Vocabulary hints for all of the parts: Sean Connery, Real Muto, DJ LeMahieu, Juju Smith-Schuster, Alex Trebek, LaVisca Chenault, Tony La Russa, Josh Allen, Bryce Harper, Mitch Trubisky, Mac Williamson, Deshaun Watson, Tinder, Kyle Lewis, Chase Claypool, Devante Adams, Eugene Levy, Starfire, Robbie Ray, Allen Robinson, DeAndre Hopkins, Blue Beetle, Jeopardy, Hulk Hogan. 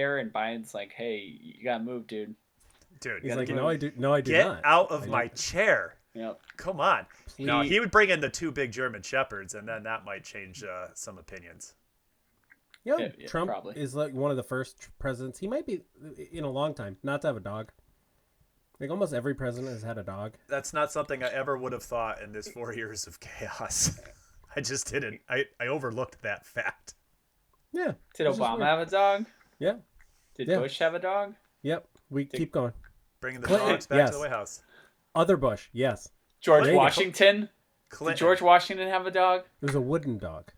there, and Biden's like, "Hey, you gotta move, dude." Dude, he's like, "No, I do. No, I do not. Get out of my chair." Yep. Come on. Please. No, he would bring in the two big German shepherds, and then that might change some opinions. You know, yeah, Trump probably is like one of the first presidents. He might be in a long time not to have a dog. Like almost every president has had a dog. That's not something I ever would have thought in this 4 years of chaos. I just didn't. I overlooked that fact. Yeah. Did Obama have a dog? Yeah. Did Bush have a dog? Yep. We keep going. Bringing the dogs back to the White House. Other Bush, yes. George Washington? Clinton. Did George Washington have a dog? It was a wooden dog.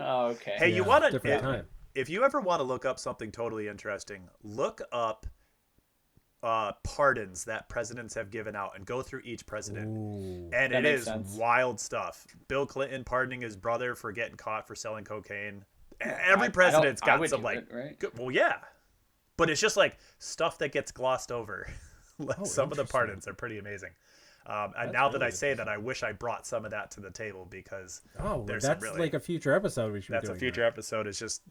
Oh, okay. Hey, you want to... If you ever want to look up something totally interesting, look up pardons that presidents have given out and go through each president. Ooh, and it is wild stuff. Bill Clinton pardoning his brother for getting caught for selling cocaine. Every president's got some like... It, right? Well, yeah. But it's just like stuff that gets glossed over. Some of the pardons are pretty amazing. And now really that I say that, I wish I brought some of that to the table because that's really, like a future episode. We should. That's a future episode. It's just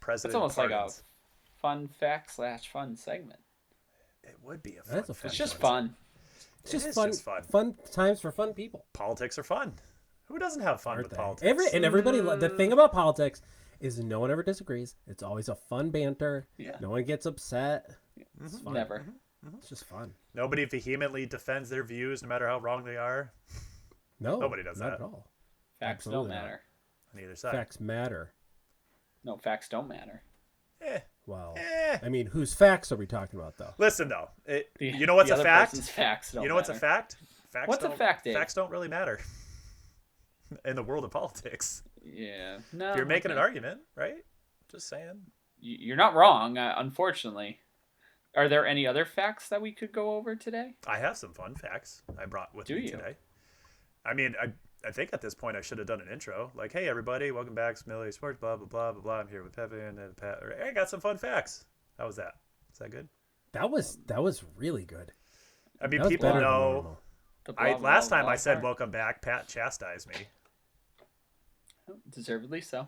president. It's almost pardons. Like a fun fact / fun segment. It would be a fun. That's a fun. It's just fun. It's just fun. Fun times for fun people. Politics are fun. Who doesn't have fun with politics? Everybody. The thing about politics is no one ever disagrees. It's always a fun banter. Yeah. No one gets upset. Yeah. It's fun. Never. Mm-hmm. It's just fun. Nobody vehemently defends their views no matter how wrong they are. No. Nobody does that. Not at all. Facts don't matter. On either side. Facts matter. No, facts don't matter. Well, I mean, whose facts are we talking about, though? Listen, though. You know what's a fact? Facts don't matter. What's a fact? What's a fact, Dave? Facts don't really matter in the world of politics. Yeah. No. If you're making an argument, right? Just saying. You're not wrong, unfortunately. Are there any other facts that we could go over today? I have some fun facts I brought with me today. I mean, I think at this point I should have done an intro. Like, hey, everybody, welcome back to Millie Sports, blah, blah, blah, blah, blah. I'm here with Pepe and Pat. I got some fun facts. How was that? Is that good? That was really good. I mean, people know. Last time I said, welcome back, Pat chastised me. Deservedly so.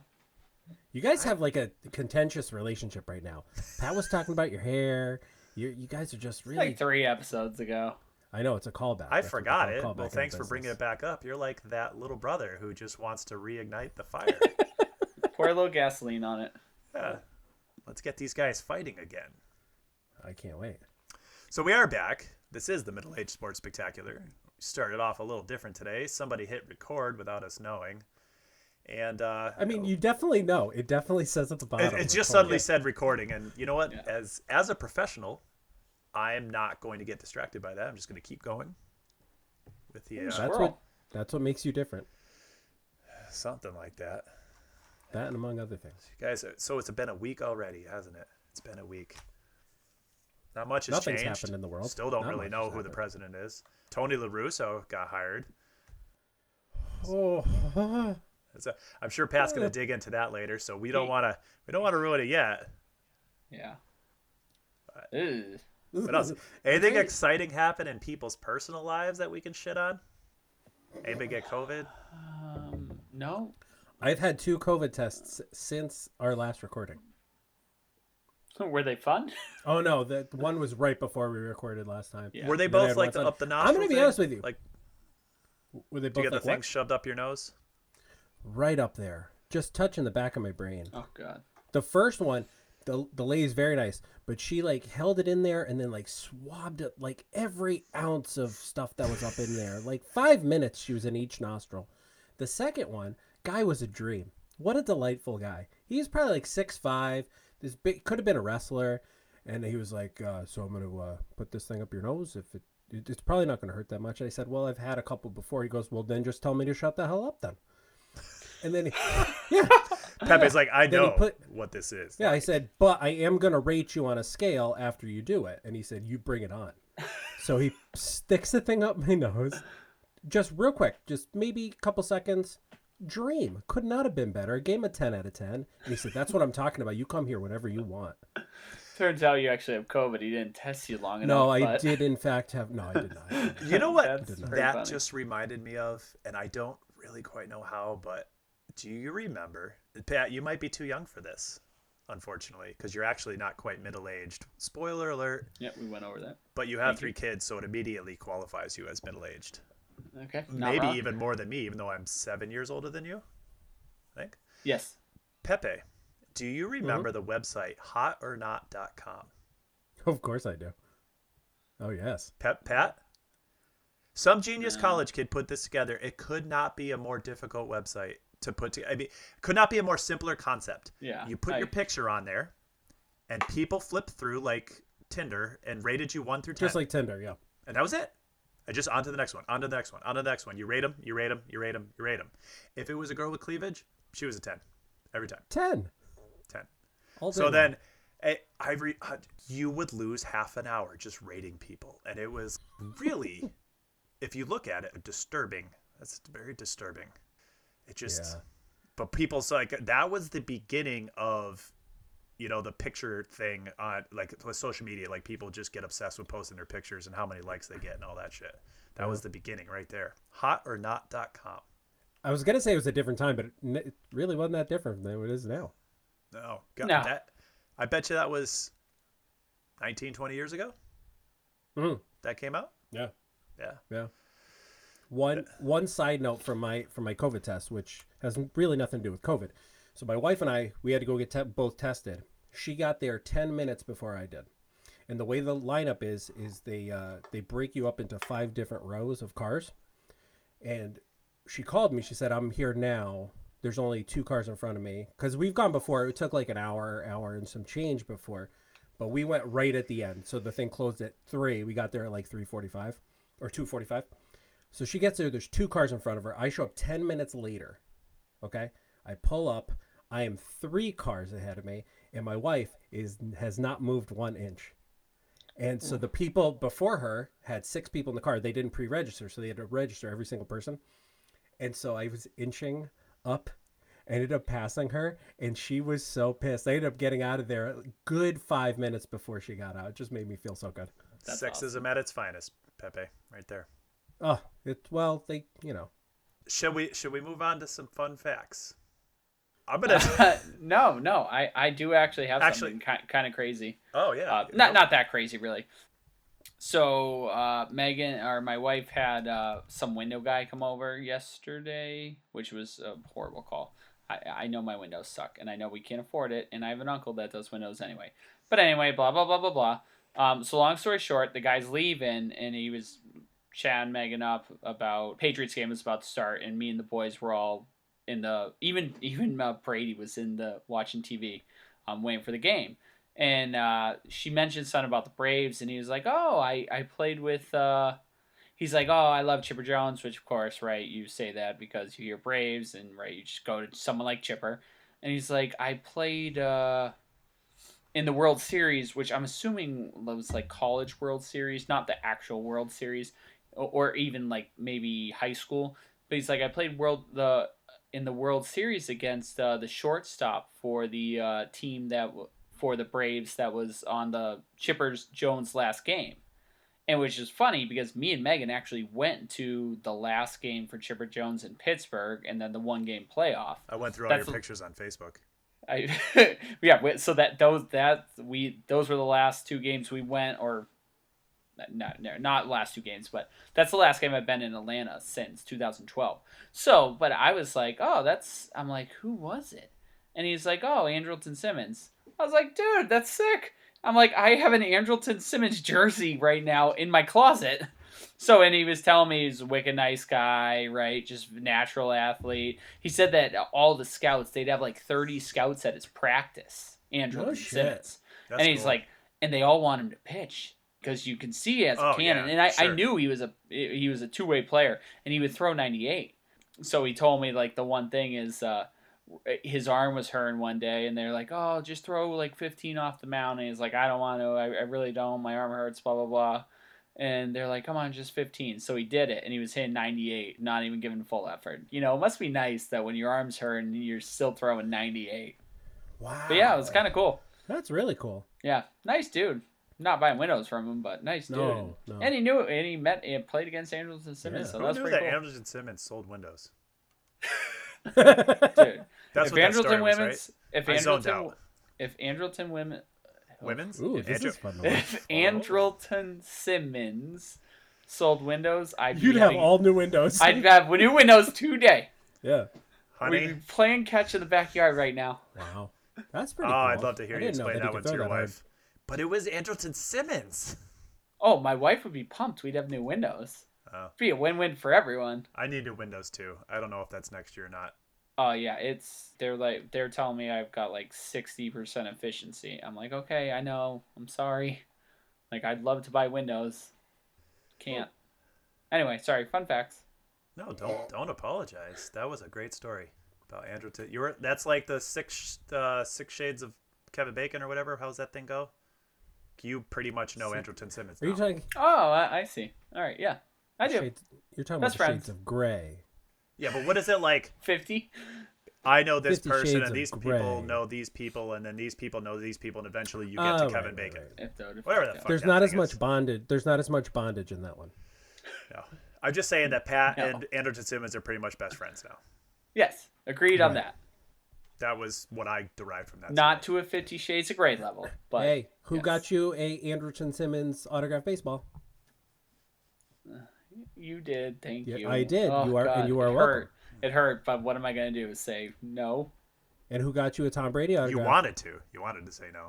You guys have like a contentious relationship right now. Pat was talking about your hair. You guys are just really like 3 episodes ago. I know it's a callback. I forgot it. Well, thanks for bringing it back up. You're like that little brother who just wants to reignite the fire. Pour a little gasoline on it. Yeah. Let's get these guys fighting again. I can't wait. So we are back. This is the Middle Age Sports Spectacular. Started off a little different today. Somebody hit record without us knowing. And I mean, you definitely know. It definitely says at the bottom. It just suddenly said recording, and you know what? Yeah. As a professional, I'm not going to get distracted by that. I'm just going to keep going with the. That's what makes you different. Something like that. That and among other things, you guys. So it's been a week already, hasn't it? It's been a week. Not much has changed. Nothing's happened in the world. Still don't really know who the president is. Tony La Russa got hired. Oh. I'm sure Pat's going to dig into that later, so we don't want to ruin it yet. Yeah. What else? Anything exciting happen in people's personal lives that we can shit on? Anybody get COVID? No. I've had 2 COVID tests since our last recording. Were they fun? Oh no, that one was right before we recorded last time. Yeah. Were they both like up the nostril? I'm going to be honest with you. Like, were they both? Did you get the thing shoved up your nose? Right up there, just touching the back of my brain. Oh god! The first one, the lady's very nice, but she like held it in there and then like swabbed it, like every ounce of stuff that was up in there. Like 5 minutes, she was in each nostril. The second one, guy was a dream. What a delightful guy. He was probably like 6'5". This big, could have been a wrestler, and he was like, "So I'm gonna put this thing up your nose. If it's probably not gonna hurt that much." And I said, "Well, I've had a couple before." He goes, "Well, then just tell me to shut the hell up then." And then, Pepe's like, I know what this is. Yeah, like. I said, but I am going to rate you on a scale after you do it. And he said, you bring it on. So he sticks the thing up my nose. Just real quick, just maybe a couple seconds. Dream. Could not have been better. I gave him a 10 out of 10. And he said, that's what I'm talking about. You come here whenever you want. Turns out you actually have COVID. He didn't test you long enough. No, I did not. You know what that just reminded me of? And I don't really quite know how, but. Do you remember, Pat, you might be too young for this. unfortunately, because you're actually not quite middle-aged. Spoiler alert. Yeah, we went over that. But you have three kids, so it immediately qualifies you as middle-aged. Okay. Maybe even more than me, even though I'm 7 years older than you, I think. Yes. Pepe, do you remember the website hotornot.com? Of course I do. Oh, yes. Pat? Some genius college kid put this together. It could not be a more difficult website to put together. I mean, it could not be a more simpler concept. Yeah. You put your picture on there, and people flip through like Tinder and rated you 1 through 10. Just like Tinder, yeah. And that was it. I just on to the next one, on to the next one, on to the next one. You rate them, you rate them, you rate them, you rate them. If it was a girl with cleavage, she was a 10 every time. 10. So then you would lose half an hour just rating people. And it was really, if you look at it, disturbing. That's very disturbing. It just, but people's like, that was the beginning of, you know, the picture thing on like with social media, like people just get obsessed with posting their pictures and how many likes they get and all that shit. That was the beginning right there. Hotornot.com. I was going to say it was a different time, but it really wasn't that different than what it is now. No. God, no. That, I bet you that was 19, 20 years ago. Mm-hmm. That came out? Yeah. Yeah. Yeah. One side note from my COVID test, which has really nothing to do with COVID. So my wife and I, we had to go get both tested. She got there 10 minutes before I did. And the way the lineup is they break you up into 5 different rows of cars. And she called me. She said, I'm here now. There's only 2 cars in front of me. Because we've gone before. It took like an hour and some change before. But we went right at the end. So the thing closed at 3. We got there at like 3:45 or 2:45. So she gets there. There's 2 cars in front of her. I show up 10 minutes later. Okay. I pull up. I am 3 cars ahead of me, and my wife has not moved 1 inch. And so the people before her had 6 people in the car. They didn't pre-register, so they had to register every single person. And so I was inching up, ended up passing her, and she was so pissed. I ended up getting out of there a good 5 minutes before she got out. It just made me feel so good. That's sexism at its finest, Pepe, right there. Oh, they, you know. Should we move on to some fun facts? I'm gonna no. I do actually have something kind of crazy. Oh yeah, not that crazy really. So Megan or my wife had some window guy come over yesterday, which was a horrible call. I know my windows suck, and I know we can't afford it, and I have an uncle that does windows anyway. But anyway, blah blah blah blah blah. So long story short, the guy's leaving, and he was chatting Megan up about Patriots game is about to start, and me and the boys were all in the even Brady was in the watching TV, waiting for the game, and she mentioned something about the Braves, and he was like, "Oh, I played with," he's like, "Oh, I love Chipper Jones," which of course, right? You say that because you hear Braves, and right, you just go to someone like Chipper, and he's like, "I played in the World Series," which I'm assuming was like college World Series, not the actual World Series. Or even like maybe high school, but he's like, I played in the World Series against the shortstop for the team for the Braves that was on the Chipper Jones last game, and which is funny because me and Megan actually went to the last game for Chipper Jones in Pittsburgh and then the 1-game playoff. I went through all your pictures on Facebook. Yeah, so those were the last 2 games we went or. Not last 2 games, but that's the last game I've been in Atlanta since 2012. So, but I was like, oh, I'm like, who was it? And he's like, oh, Andrelton Simmons. I was like, dude, that's sick. I'm like, I have an Andrelton Simmons jersey right now in my closet. So, and he was telling me he's a wicked nice guy, right? Just natural athlete. He said that all the scouts, they'd have like 30 scouts at his practice, Andrelton Simmons. That's and he's cool. Like, and they all want him to pitch. Because you can see as a cannon, yeah, and I knew he was a 2-way player, and he would throw 98. So he told me like the one thing is his arm was hurting one day, and they're like, oh, just throw like 15 off the mound, and he's like, I don't want to, I really don't, my arm hurts, blah blah blah, and they're like, come on, just 15. So he did it, and he was hitting 98, not even giving full effort. You know, it must be nice that when your arm's hurting, you're still throwing 98. Wow. But yeah, it was kind of cool. That's really cool. Yeah, nice dude. Not buying windows from him, but nice dude. No. And he knew, and he met and played against Andrelton Simmons. Yeah. So that's pretty cool. Who knew that Andrelton Simmons sold windows? Dude, that's what that story was, right? If Andrelton, if Andrelton Andrelton Simmons sold windows, all new windows. I'd have new windows today. Yeah. Honey. We'd be playing catch in the backyard right now. Wow. That's pretty cool. Oh, I'd love to hear you explain that one to your wife. But it was Andrelton Simmons. Oh, my wife would be pumped. We'd have new windows. Oh. It'd be a win-win for everyone. I need new windows too. I don't know if that's next year or not. Oh yeah, they're telling me I've got like 60% efficiency. I'm like, okay, I know. I'm sorry. Like, I'd love to buy windows. Can't. Oh. Anyway, sorry. Fun facts. No, don't apologize. That was a great story about Andrelton. That's like the six shades of Kevin Bacon or whatever. How's that thing go? You pretty much know Andrelton Simmons. Are you talking? Oh, I see. All right, yeah, I do. You're talking about shades of gray. Yeah, but what is it like? 50? I know this person, and these people know these people, and then these people know these people, and eventually you get to Kevin Bacon. Right. Whatever the fuck. There's not as much bondage in that one. No, I'm just saying that Pat and Andrelton Simmons are pretty much best friends now. Yes, agreed on that. That was what I derived from that. Not story. To a 50 Shades of Grey level, but hey, who got you a Andrelton Simmons autographed baseball? You did. Thank you. I did. Oh, you are welcome. It hurt, but what am I going to do? Is say no? And who got you a Tom Brady autograph? You wanted to say no.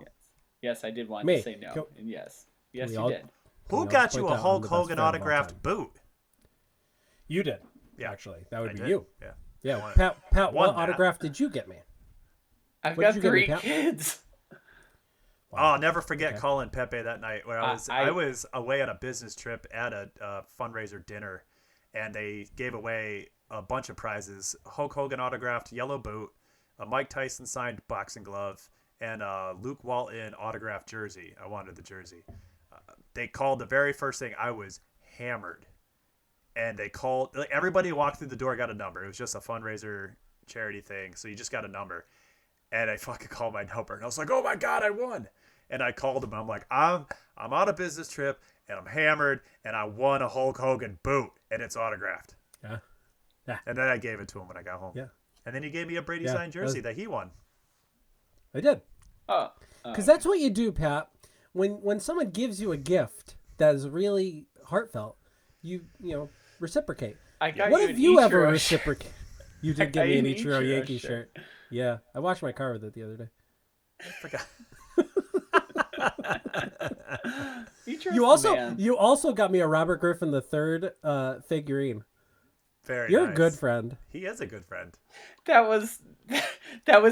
Yes, I did want to say no. And yes, you did. Who got you a Hulk Hogan autographed boot? You did. Yeah, actually, that would be you. Yeah. Yeah. Pat, what autograph did you get me? I've got 3 kids. Wow. I'll never forget calling Pepe that night where I was away on a business trip at a fundraiser dinner, and they gave away a bunch of prizes: Hulk Hogan autographed yellow boot, a Mike Tyson signed boxing glove, and a Luke Walton autographed jersey. I wanted the jersey. They called the very first thing. I was hammered, and they called. Like, everybody walked through the door, got a number. It was just a fundraiser charity thing, so you just got a number. And I fucking called my number, and I was like, "Oh my god, I won!" And I called him. I'm like, "I'm on a business trip, and I'm hammered, and I won a Hulk Hogan boot, and it's autographed." Yeah. Yeah. And then I gave it to him when I got home. Yeah. And then he gave me a Brady signed jersey that he won. I did. Oh. Because that's what you do, Pat. When someone gives you a gift that is really heartfelt, you reciprocate. What have you ever reciprocated? You did give me an Ichiro Yankee shirt. Yeah, I washed my car with it the other day. I forgot. You also got me a Robert Griffin III figurine. Very. You're nice. A good friend. He is a good friend. That was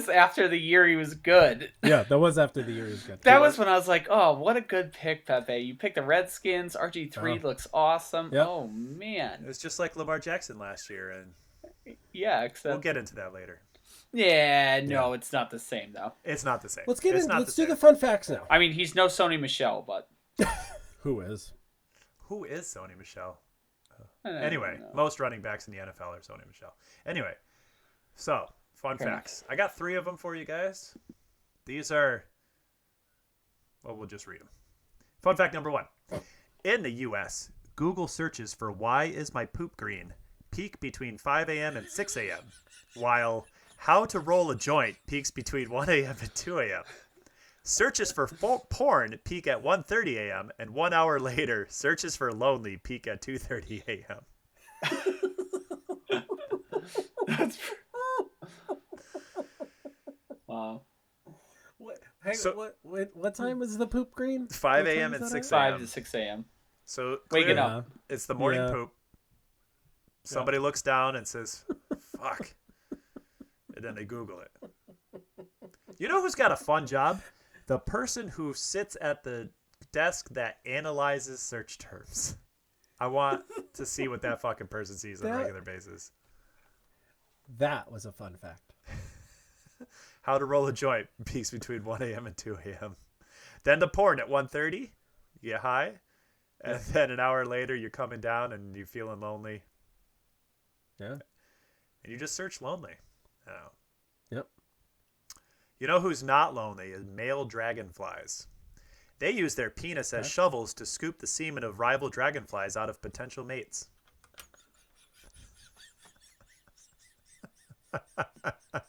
after the year he was good. Yeah, that was after the year he was good. That was when I was like, oh, what a good pick, Pepe. You picked the Redskins. RG3 looks awesome. Yep. Oh man, it was just like Lamar Jackson last year, and yeah, except we'll get into that later. Yeah, no, it's not the same though. It's not the same. Let's get in. Let's do the fun facts now. I mean, he's no Sony Michelle, but who is Sony Michelle? Anyway, most running backs in the NFL are Sony Michelle. Anyway, so fun facts. I got 3 of them for you guys. These are, well, we'll just read them. Fun fact number 1: in the U.S., Google searches for "Why is my poop green?" peak between 5 a.m. and 6 a.m. while "How to roll a joint" peaks between 1 a.m. and 2 a.m. Searches for folk porn peak at 1:30 a.m. and 1 hour later, searches for lonely peak at 2:30 a.m. That's wow. What time was the poop green? 5 a.m. and 6 a.m. 5 to 6 a.m. So waking up. It's the morning poop. Somebody looks down and says, "Fuck." And then they Google it. You know who's got a fun job? The person who sits at the desk that analyzes search terms. I want to see what that fucking person sees on a regular basis. That was a fun fact. How to roll a joint peaks between 1 a.m. and 2 a.m. Then the porn at 1:30. You high. And then an hour later, you're coming down and you're feeling lonely. Yeah. And you just search lonely. Oh. Yep. You know who's not lonely is male dragonflies. They use their penis as shovels to scoop the semen of rival dragonflies out of potential mates.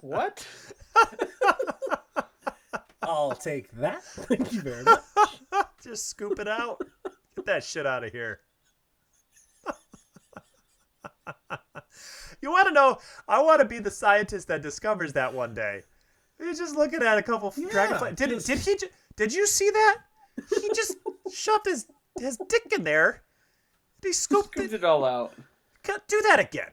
What? Oh, take that. Thank you very much. Just scoop it out. Get that shit out of here. You want to know, I want to be the scientist that discovers that one day. You're just looking at a couple dragonflies. Did you see that? He just shoved his dick in there. He scooped it all out. Can't do that again.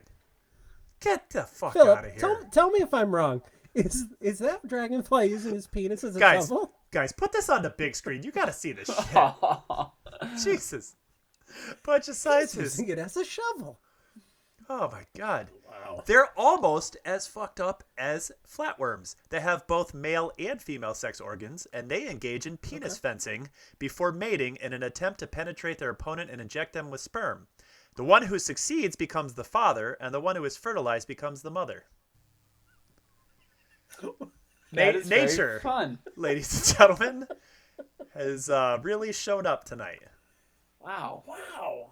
Get the fuck out of here. Tell me if I'm wrong. Is that dragonfly using his penis as a shovel? Guys, put this on the big screen. You got to see this shit. Jesus. Bunch of scientists. He's using it as a shovel. Oh, my God. Wow. They're almost as fucked up as flatworms. They have both male and female sex organs, and they engage in penis fencing before mating in an attempt to penetrate their opponent and inject them with sperm. The one who succeeds becomes the father, and the one who is fertilized becomes the mother. That is nature, very fun. Ladies and gentlemen, has really shown up tonight. Wow. Wow.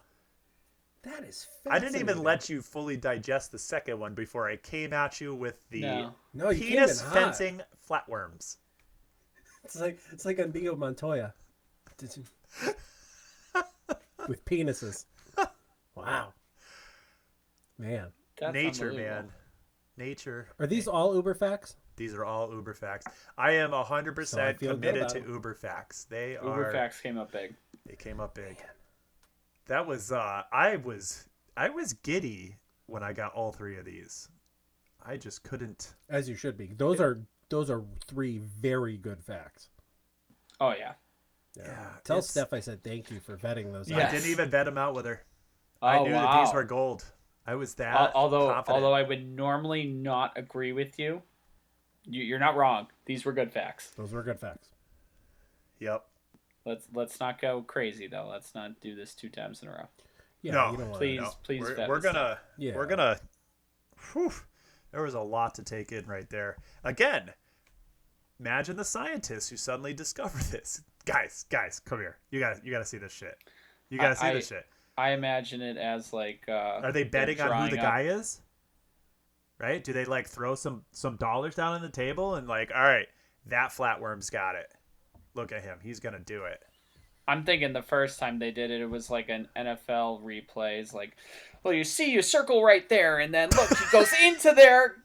That is fascinating. I didn't even let you fully digest the second one before I came at you with the penis fencing flatworms. It's like Amigo Montoya. With penises. Wow. Man. That's nature, man. Nature. Are these all Uber facts? These are all Uber facts. I am 100% committed to Uber facts. Uber facts came up big. They came up big. Man. That was I was giddy when I got all three of these. I just couldn't. As you should be. Those are three very good facts. Oh yeah. Tell Steph I said thank you for vetting those. Yes. I didn't even vet them out with her. I knew that these were gold. I was that confident. Although I would normally not agree with you, you're not wrong. These were good facts. Those were good facts. Yep. Let's not go crazy though. Let's not do this 2 times in a row. Yeah, no, please. We're gonna. Whew, there was a lot to take in right there. Again, imagine the scientists who suddenly discover this. Guys, come here. You gotta see this shit. You gotta see this shit. I imagine it as like. Are they betting on who the guy is? Right? Do they like throw some dollars down on the table and like, all right, that flatworm's got it. Look at him. He's going to do it. I'm thinking the first time they did it, it was like an NFL replays. Like, well, you circle right there, and then look, he goes into there,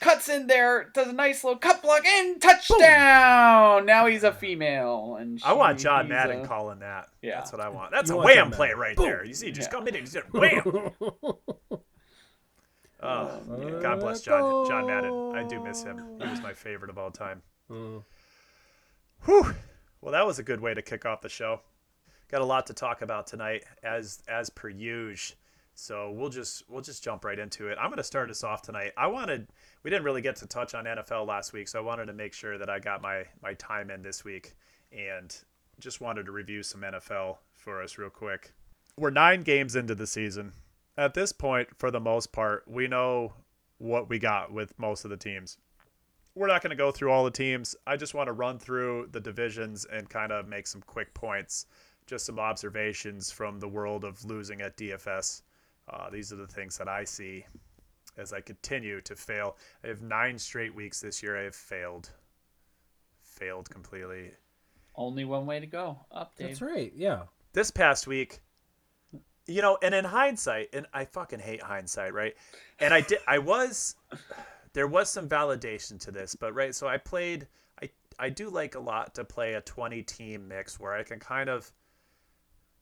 cuts in there, does a nice little cut block, and touchdown! Boom. Now he's a female. And I want John Madden calling that. Yeah. That's what I want. That's a wham play right there. You see, just come in and just wham! God bless John Madden. I do miss him. He was my favorite of all time. Mm. Whew. Well, that was a good way to kick off the show. Got a lot to talk about tonight, as per usual. So we'll just jump right into it. I'm going to start us off tonight. We didn't really get to touch on NFL last week, so I wanted to make sure that I got my time in this week, and just wanted to review some NFL for us real quick. We're 9 games into the season. At this point, for the most part, we know what we got with most of the teams. We're not going to go through all the teams. I just want to run through the divisions and kind of make some quick points, just some observations from the world of losing at DFS. These are the things that I see as I continue to fail. I have 9 straight weeks this year. I have failed completely. Only one way to go. Up, Dave. That's right. Yeah. This past week, you know, and in hindsight, and I fucking hate hindsight, right? And there was some validation to this, but right, so I played, I do like a lot to play a 20-team mix where I can kind of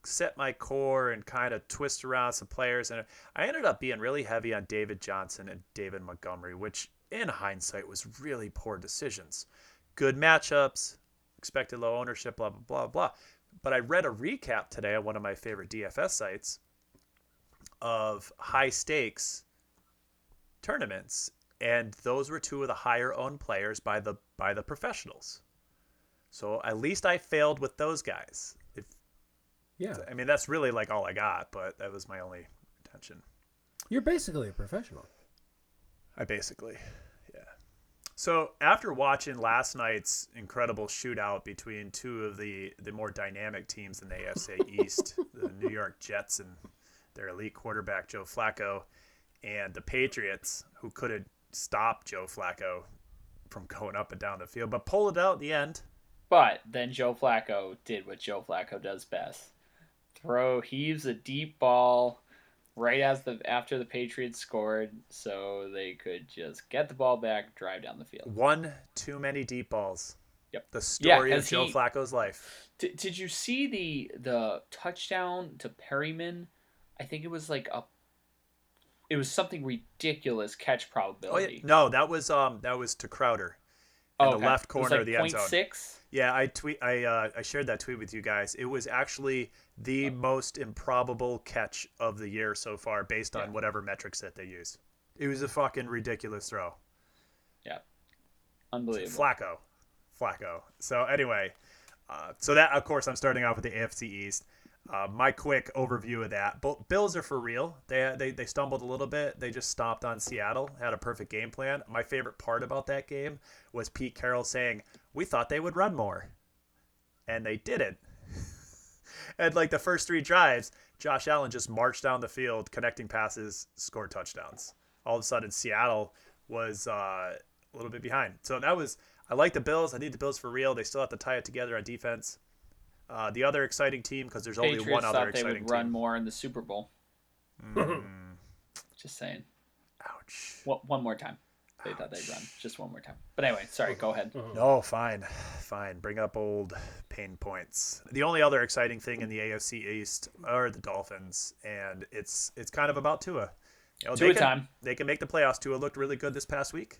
set my core and kind of twist around some players, and I ended up being really heavy on David Johnson and David Montgomery, which in hindsight was really poor decisions. Good matchups, expected low ownership, blah, blah, blah, blah. But I read a recap today on one of my favorite DFS sites of high-stakes tournaments, and those were 2 of the higher owned players by the professionals. So at least I failed with those guys. I mean, that's really like all I got, but that was my only intention. You're basically a professional. Yeah. So after watching last night's incredible shootout between 2 of the more dynamic teams in the AFC East, the New York Jets and their elite quarterback, Joe Flacco, and the Patriots, who couldn't stop Joe Flacco from going up and down the field, but pulled it out at the end. But then Joe Flacco did what Joe Flacco does best. Heaves a deep ball right after the Patriots scored, so they could just get the ball back, drive down the field. One too many deep balls. Yep. The story of Joe Flacco's life. Did you see the touchdown to Perryman? I think it was it was something ridiculous catch probability. Oh, yeah. No, that was to Crowder in the left corner of the end zone. 0.6? Yeah, I shared that tweet with you guys. It was actually the most improbable catch of the year so far based on whatever metrics that they use. It was a fucking ridiculous throw. Yeah. Unbelievable. Flacco. So anyway, so that, of course, I'm starting off with the AFC East. My quick overview of that. Bills are for real. They stumbled a little bit. They just stomped on Seattle, had a perfect game plan. My favorite part about that game was Pete Carroll saying, "We thought they would run more." And they didn't. And like the first three drives, Josh Allen just marched down the field, connecting passes, scored touchdowns. All of a sudden, Seattle was a little bit behind. So I like the Bills. I think the Bills for real. They still have to tie it together on defense. The other exciting team, because there's Patriots only one other exciting team. They would run more in the Super Bowl. Just saying. Ouch. One more time. They thought they'd run just one more time. But anyway, sorry, go ahead. No, fine. Bring up old pain points. The only other exciting thing in the AFC East are the Dolphins, and it's kind of about Tua. You know, They can make the playoffs. Tua looked really good this past week.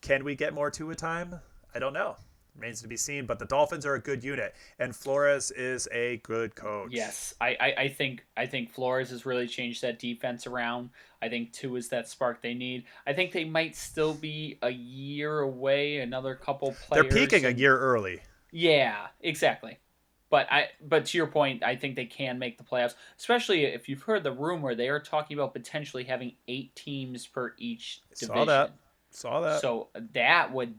Can we get more Tua time? I don't know. Remains to be seen, but the Dolphins are a good unit, and Flores is a good coach. Yes, I think Flores has really changed that defense around. I think Tua is that spark they need. I think they might still be a year away, another couple players. They're peaking a year early. Yeah, exactly. But to your point, I think they can make the playoffs, especially if you've heard the rumor they are talking about potentially having 8 teams per each division. Saw that. So that would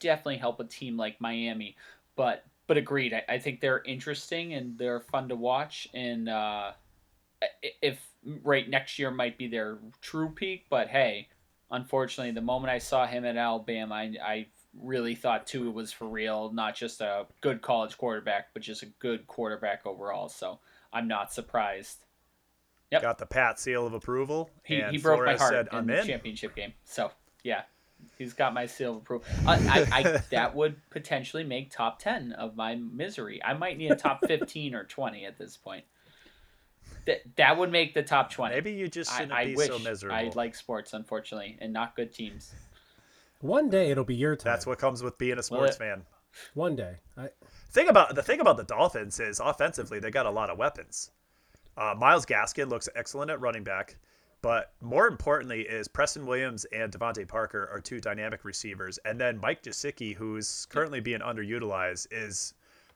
definitely help a team like Miami, but agreed. I think they're interesting and they're fun to watch. And if next year might be their true peak, but hey, unfortunately, the moment I saw him at Alabama, I really thought Tua was for real, not just a good college quarterback, but just a good quarterback overall. So I'm not surprised. Yep. Got the Pat seal of approval. He broke my heart in the championship game. So yeah. He's got my seal of approval. That would potentially make top 10 of my misery. I might need a top 15 or 20 at this point. That would make the top 20. Maybe you just shouldn't be so miserable. I like sports, unfortunately, and not good teams. One day it'll be your time. That's what comes with being a sports fan. One day. The thing about the Dolphins is offensively they got a lot of weapons. Myles Gaskin looks excellent at running back. But more importantly is Preston Williams and Devontae Parker are two dynamic receivers. And then Mike Gesicki, who's currently being underutilized,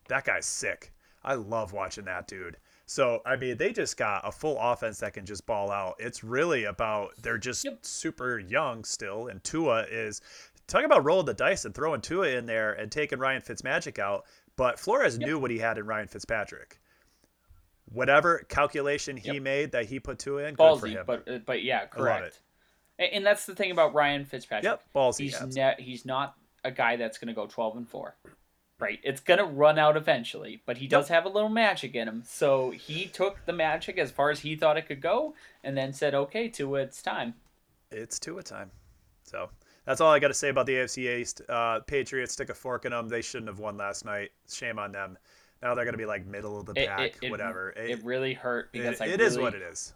that guy's sick. I love watching that dude. So, I mean, they just got a full offense that can just ball out. It's really about they're just super young still. And Tua is – talking about rolling the dice and throwing Tua in there and taking Ryan Fitzmagic out. But Flores knew what he had in Ryan Fitzpatrick. Whatever calculation he made that he put Tua in, ballsy, good for him. But yeah, correct. And that's the thing about Ryan Fitzpatrick. Yep, ballsy. He's not a guy that's going to go 12-4, right? It's going to run out eventually, but he does have a little magic in him. So he took the magic as far as he thought it could go and then said, okay, Tua, it's time. It's Tua time. So that's all I got to say about the AFC East. Patriots stick a fork in them. They shouldn't have won last night. Shame on them. Now they're going to be like middle of the pack, whatever. It really hurt because it is what it is.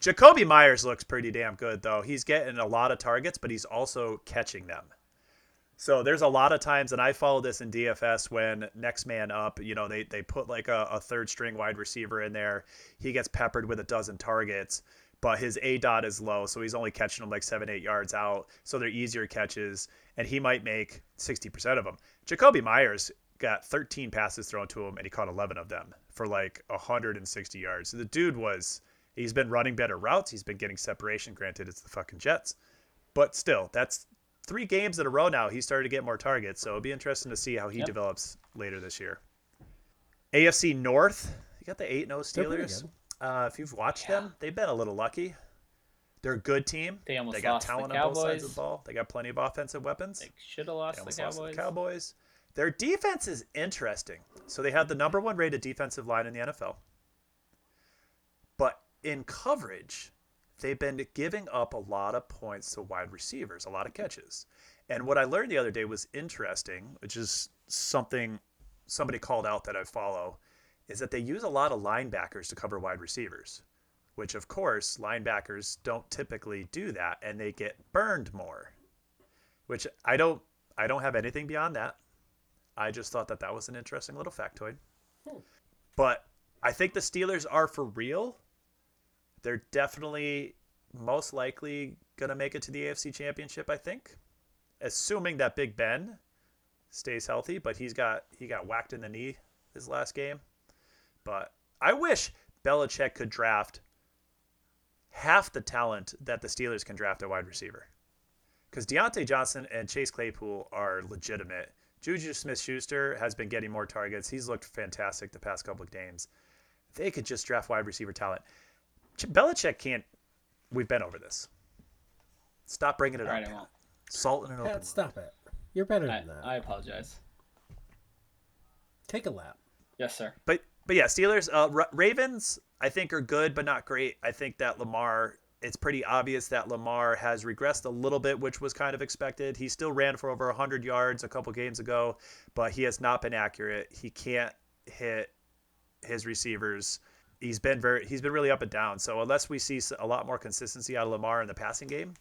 Jacoby Myers looks pretty damn good, though. He's getting a lot of targets, but he's also catching them. So there's a lot of times, and I follow this in DFS when next man up, you know, they put like a third string wide receiver in there. He gets peppered with a dozen targets, but his A dot is low, so he's only catching them like 7-8 yards out. So they're easier catches, and he might make 60% of them. Jacoby Myers got 13 passes thrown to him, and he caught 11 of them for like 160 yards. So the dude he's been running better routes. He's been getting separation. Granted, it's the fucking Jets. But still, that's 3 games in a row now. He started to get more targets, so it'll be interesting to see how he develops later this year. AFC North, you got the 8-0 Steelers. If you've watched them, they've been a little lucky. They're a good team. They almost lost the Cowboys. They got talent on both sides of the ball. They got plenty of offensive weapons. They should have lost the Cowboys. Their defense is interesting. So they have the number one rated defensive line in the NFL. But in coverage, they've been giving up a lot of points to wide receivers, a lot of catches. And what I learned the other day was interesting, which is something somebody called out that I follow, is that they use a lot of linebackers to cover wide receivers, which, of course, linebackers don't typically do that, and they get burned more, which I don't have anything beyond that. I just thought that was an interesting little factoid. But I think the Steelers are for real. They're definitely most likely going to make it to the AFC Championship, I think, assuming that Big Ben stays healthy, but he got whacked in the knee his last game. But I wish Belichick could draft half the talent that the Steelers can draft a wide receiver, because Deontay Johnson and Chase Claypool are legitimate. Juju Smith-Schuster has been getting more targets. He's looked fantastic the past couple of games. They could just draft wide receiver talent. Belichick can't. We've been over this. Stop bringing it up. Right, salt in an open. Stop it. You're better than that. I apologize. Take a lap. Yes, sir. But yeah, Steelers, Ravens, I think are good, but not great. I think that Lamar, it's pretty obvious that Lamar has regressed a little bit, which was kind of expected. He still ran for over 100 yards a couple games ago, but he has not been accurate. He can't hit his receivers. He's been really up and down. So unless we see a lot more consistency out of Lamar in the passing game,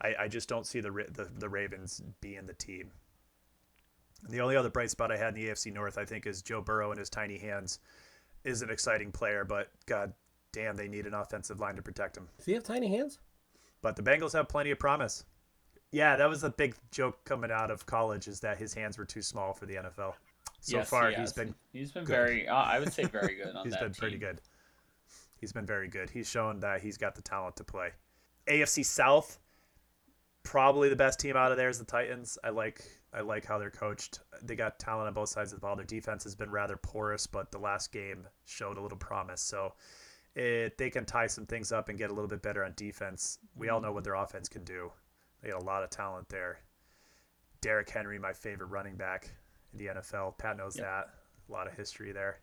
I just don't see the Ravens being the team. The only other bright spot I had in the AFC North, I think, is Joe Burrow and his tiny hands is an exciting player, but God damn, they need an offensive line to protect him. Does he have tiny hands? But the Bengals have plenty of promise. Yeah, that was a big joke coming out of college, is that his hands were too small for the NFL. He's been good. I would say very good on that team. He's been pretty good. He's been very good. He's shown that he's got the talent to play. AFC South, probably the best team out of there is the Titans. I like how they're coached. They got talent on both sides of the ball. Their defense has been rather porous, but the last game showed a little promise. So they can tie some things up and get a little bit better on defense. We all know what their offense can do. They got a lot of talent there. Derrick Henry, my favorite running back in the NFL. Pat knows that. A lot of history there.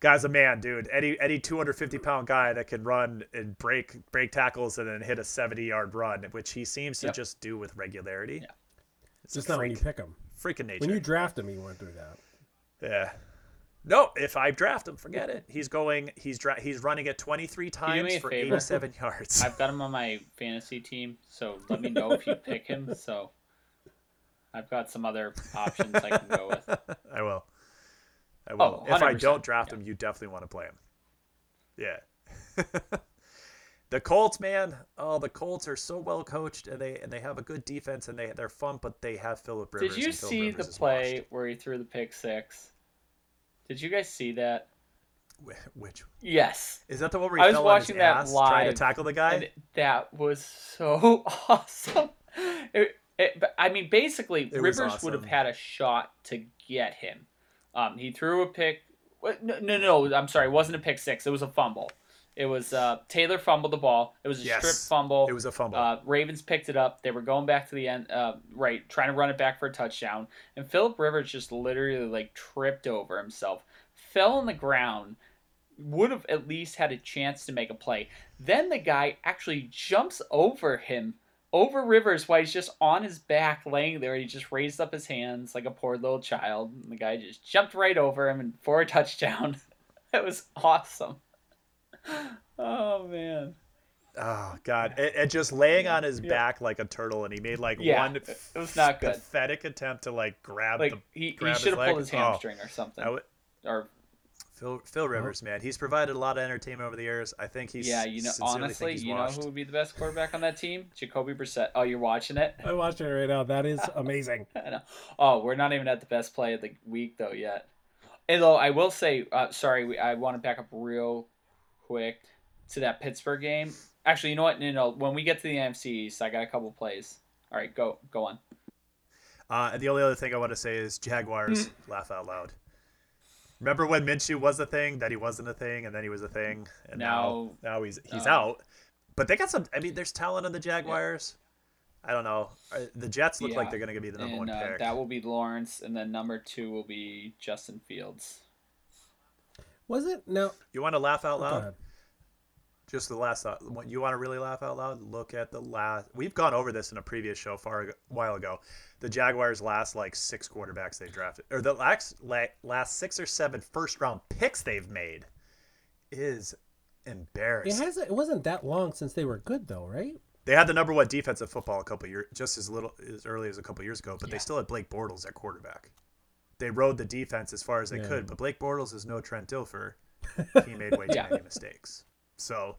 Guy's a man, dude. Any 250-pound guy that can run and break tackles and then hit a 70-yard run, which he seems to just do with regularity. Yeah. It's just not when you pick him. Freaking nature. When you draft him, he went through that. Yeah. No, if I draft him, forget it. He's running it 23 times for 87 yards. I've got him on my fantasy team, so let me know if you pick him. So I've got some other options I can go with. I will. Oh, if I don't draft him, you definitely want to play him. Yeah. The Colts, man. Oh, the Colts are so well coached, and they have a good defense, and they're fun, but they have Philip Rivers. Did you see the play where he threw the pick six? Did you guys see that? Which? Yes. Is that the one where he fell on his ass trying to tackle the guy? That was so awesome. Basically, Rivers would have had a shot to get him. He threw a pick. No, I'm sorry. It wasn't a pick six. It was a fumble. It was Taylor fumbled the ball. It was a strip fumble. It was a fumble. Ravens picked it up. They were going back to the end, trying to run it back for a touchdown. And Philip Rivers just literally tripped over himself, fell on the ground, would have at least had a chance to make a play. Then the guy actually jumps over him, over Rivers, while he's just on his back laying there. He just raised up his hands like a poor little child. And the guy just jumped right over him and for a touchdown. It was awesome. Oh man! Oh god! And just laying on his back like a turtle, and he made one it was not good. Pathetic attempt to grab he should have pulled his hamstring or something. Phil Rivers, man, he's provided a lot of entertainment over the years. I think he's honestly, who would be the best quarterback on that team? Jacoby Brissett. Oh, you're watching it? I'm watching it right now. That is amazing. I know. Oh, we're not even at the best play of the week though yet. Although I will say, I want to back up real quick to that Pittsburgh game. Actually, you know what? No, when we get to the NFC East, I got a couple plays. All right, go on. The only other thing I want to say is Jaguars, laugh out loud. Remember when Minshew was a thing, that he wasn't a thing, and then he was a thing, and now he's out. But they got some. I mean, there's talent on the Jaguars. I don't know. The Jets look like they're going to be the number one pick. That will be Lawrence, and then number two will be Justin Fields. Was it? No. You want to laugh out loud? Just the last thought. You want to really laugh out loud? Look at the last. We've gone over this in a previous show a while ago. The Jaguars' last like six quarterbacks they've drafted, or the last 6 or 7 first-round picks they've made, is embarrassing. It wasn't that long since they were good, though, right? They had the number one defense of football a couple of years, just as early as a couple of years ago, but they still had Blake Bortles at quarterback. They rode the defense as far as they could, but Blake Bortles is no Trent Dilfer. He made way too many mistakes. So,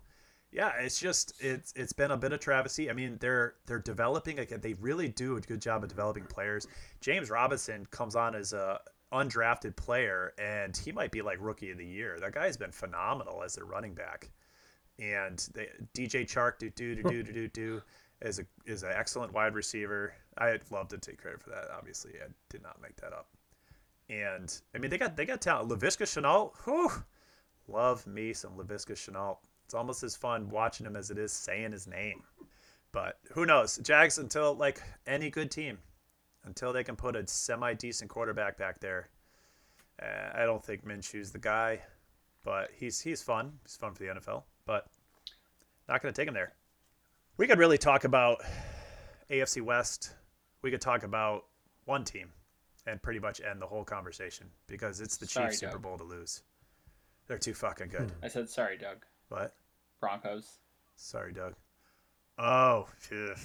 it's just it's been a bit of travesty. I mean, they're developing again. They really do a good job of developing players. James Robinson comes on as a undrafted player, and he might be like rookie of the year. That guy's been phenomenal as their running back. And DJ Chark is an excellent wide receiver. I'd love to take credit for that. Obviously, I did not make that up. And I mean, they got talent. LaVisca Chenault, whew, love me some LaVisca Chenault. It's almost as fun watching him as it is saying his name. But who knows? Jags, until like any good team, until they can put a semi-decent quarterback back there. I don't think Minshew's the guy, but he's fun. He's fun for the NFL. But not going to take him there. We could really talk about AFC West. We could talk about one team and pretty much end the whole conversation because it's the Chiefs Super Bowl to lose. They're too fucking good. I said sorry, Doug. What? Broncos. Sorry, Doug. Oh. Ugh.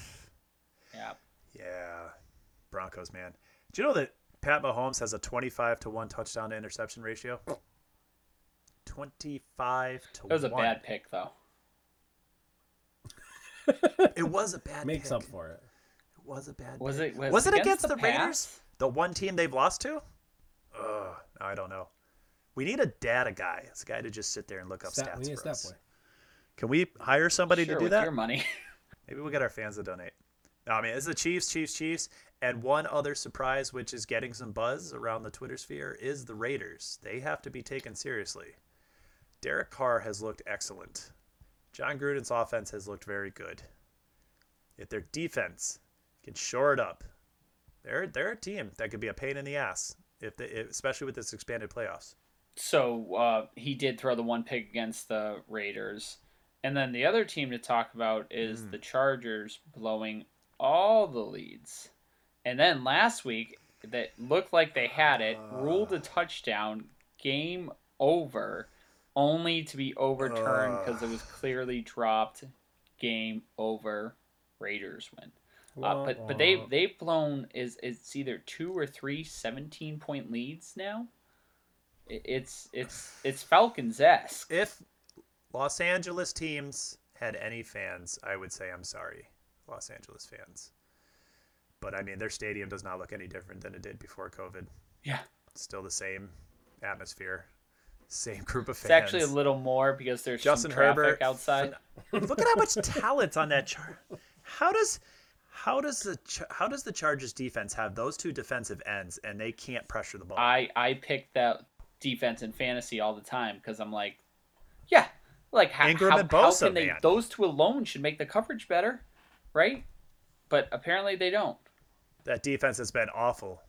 Yeah. Yeah. Broncos, man. Do you know that Pat Mahomes has a 25-1 touchdown to interception ratio? 25-1. That was a bad pick, though. It was a bad pick. Makes up for it. It was a bad pick. Was it against the Raiders? The one team they've lost to? Ugh, I don't know. We need a data guy. It's a guy to just sit there and look up stats for us. Can we hire somebody to do that? Sure, with your money. Maybe we'll get our fans to donate. No, I mean, it's the Chiefs. And one other surprise, which is getting some buzz around the Twitter sphere, is the Raiders. They have to be taken seriously. Derek Carr has looked excellent. John Gruden's offense has looked very good. If their defense can shore it up, they're a team that could be a pain in the ass, especially with this expanded playoffs. So he did throw the one pick against the Raiders. And then the other team to talk about is the Chargers blowing all the leads. And then last week, that looked like they had it, ruled a touchdown, game over, only to be overturned because it was clearly dropped. Game over, Raiders win. But they've blown it's either 2 or 3 17-point leads now. It's Falcons-esque. If Los Angeles teams had any fans, I would say I'm sorry, Los Angeles fans. But I mean, their stadium does not look any different than it did before COVID. Yeah, it's still the same atmosphere. Same group of fans. It's actually a little more because there's Justin some traffic Herbert outside. Look at how much talent's on that chart. How does the Chargers defense have those two defensive ends and they can't pressure the ball? I pick that defense in fantasy all the time because I'm like, Ingram and Bosa, how can they? Man. Those two alone should make the coverage better, right? But apparently they don't. That defense has been awful.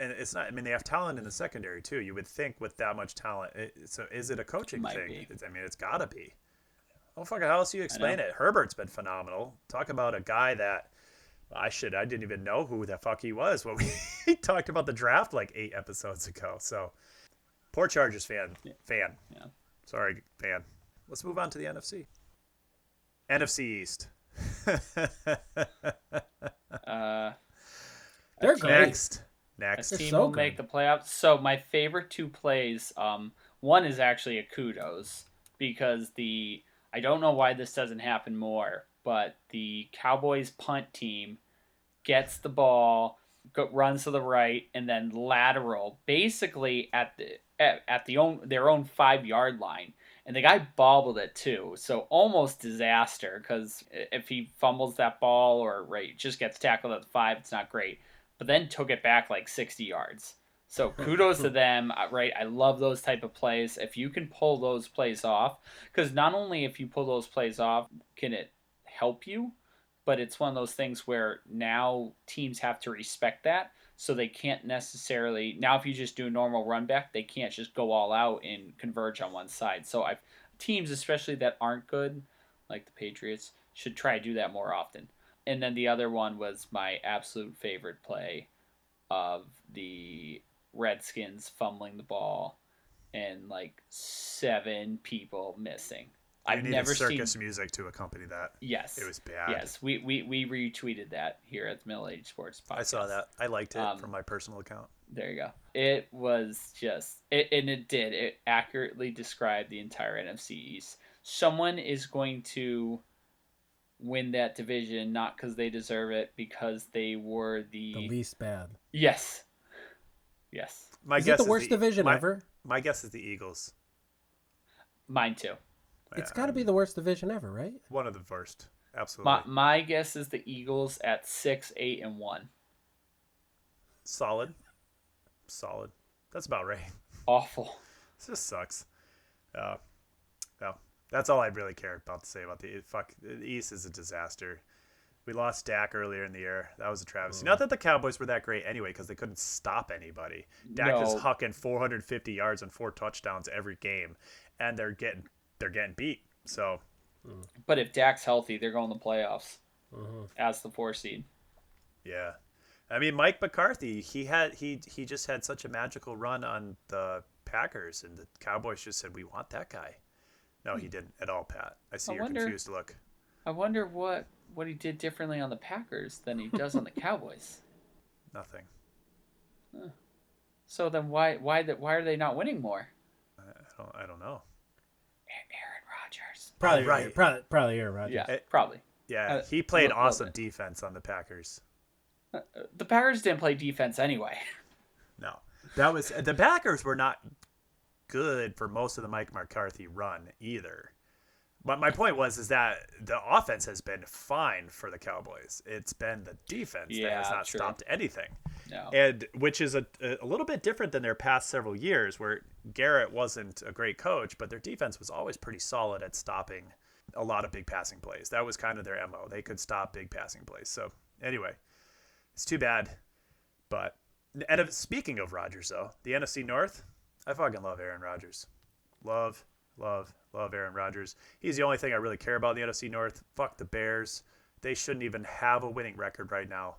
And it's not. I mean, they have talent in the secondary too. You would think with that much talent. So is it a coaching thing? I mean, it's gotta be. Oh fucking, how else do you explain it? Herbert's been phenomenal. Talk about a guy that I didn't even know who the fuck he was when we talked about the draft like 8 episodes ago. So poor Chargers fan. Yeah. Sorry, fan. Let's move on to the NFC. NFC East. They're next team will make the playoffs. So my favorite 2 plays, one is actually a kudos because I don't know why this doesn't happen more, but the Cowboys punt team gets the ball, runs to the right, and then lateral, basically at their own 5-yard line. And the guy bobbled it too, so almost disaster. Because if he fumbles that ball or just gets tackled at the 5, it's not great. But then took it back like 60 yards. So kudos to them, right? I love those type of plays. If you can pull those plays off, because not only if you pull those plays off, can it help you, but it's one of those things where now teams have to respect that. So they can't necessarily, now if you just do a normal run back, they can't just go all out and converge on one side. So teams, especially that aren't good, like the Patriots, should try to do that more often. And then the other one was my absolute favorite play of the Redskins fumbling the ball and like 7 people missing. I've never seen circus music to accompany that. Yes, it was bad. Yes, we retweeted that here at the Middle Age Sports Podcast. I saw that. I liked it from my personal account. There you go. It was just it accurately described the entire NFC East. Someone is going to win that division, not because they deserve it, because they were the least bad. Yes. My guess is the worst division ever. My guess is the Eagles. Mine too. It's got to be the worst division ever, right? One of the worst, absolutely. My guess is the Eagles at 6-8-1. Solid. That's about right. Awful. This just sucks. That's all I really care about to say about the East is a disaster. We lost Dak earlier in the year. That was a travesty. Not that the Cowboys were that great anyway, because they couldn't stop anybody. Dak is hucking 450 yards and 4 touchdowns every game, and they're getting beat. So, but if Dak's healthy, they're going to the playoffs as the 4 seed. Yeah, I mean Mike McCarthy, he just had such a magical run on the Packers, and the Cowboys just said, "We want that guy." No, he didn't at all, Pat. I see your confused look. I wonder what he did differently on the Packers than he does on the Cowboys. Nothing. Huh. So then why are they not winning more? I don't know. Aaron Rodgers. Probably Aaron Rodgers. Yeah, probably. Yeah, he played awesome defense on the Packers. The Packers didn't play defense anyway. No. That was the Packers were not good for most of the Mike McCarthy run either. But my point was that the offense has been fine for the Cowboys. It's been the defense that has not stopped anything. No. And which is a little bit different than their past several years where Garrett wasn't a great coach, but their defense was always pretty solid at stopping a lot of big passing plays. That was kind of their MO. They could stop big passing plays. So anyway, it's too bad. But and speaking of Rodgers, though, the NFC North, I fucking love Aaron Rodgers. Love Aaron Rodgers. He's the only thing I really care about in the NFC North. Fuck the Bears. They shouldn't even have a winning record right now.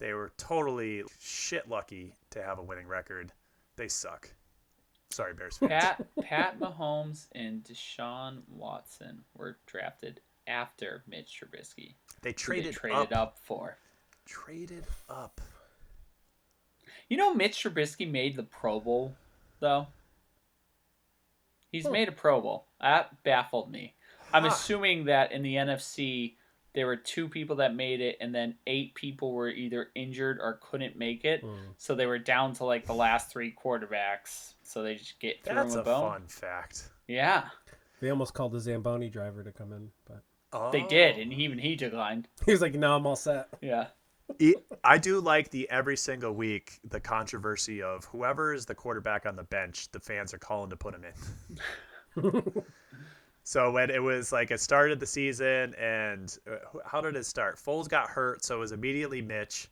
They were totally shit lucky to have a winning record. They suck. Sorry, Bears fans. Pat Mahomes and Deshaun Watson were drafted after Mitch Trubisky. Traded up. You know Mitch Trubisky made the Pro Bowl, though? He's made a Pro Bowl. That baffled me. I'm assuming that in the NFC, there were 2 people that made it, and then 8 people were either injured or couldn't make it. So they were down to like the last 3 quarterbacks. So they just get through a bone. That's a fun fact. Yeah. They almost called the Zamboni driver to come in, but they did, and even he declined. He was like, "No, I'm all set." Yeah. I do like every single week, the controversy of whoever is the quarterback on the bench, the fans are calling to put him in. So when it was like, it started the season and how did it start? Foles got hurt. So it was immediately Mitch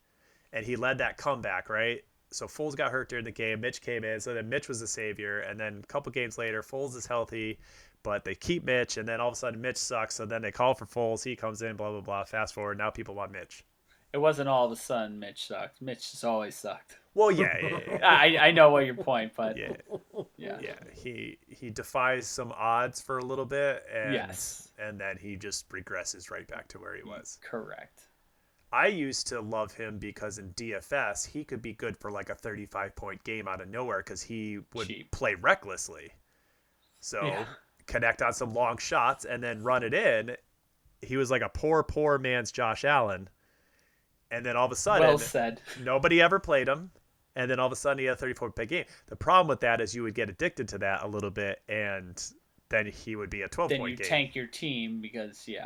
and he led that comeback, right? So Foles got hurt during the game. Mitch came in. So then Mitch was the savior. And then a couple games later, Foles is healthy, but they keep Mitch. And then all of a sudden Mitch sucks. So then they call for Foles. He comes in, blah, blah, blah. Fast forward. Now people want Mitch. It wasn't all of a sudden Mitch sucked. Mitch just always sucked. Well, yeah. I know what your point, but yeah. He defies some odds for a little bit, and and then he just regresses right back to where he was. Correct. I used to love him because in DFS he could be good for like a 35-point game out of nowhere because he would play recklessly. So connect on some long shots and then run it in. He was like a poor man's Josh Allen. And then all of a sudden, nobody ever played him. And then all of a sudden, he had a 34-point game. The problem with that is you would get addicted to that a little bit, and then he would be a 12-point game. Then you tank your team because, you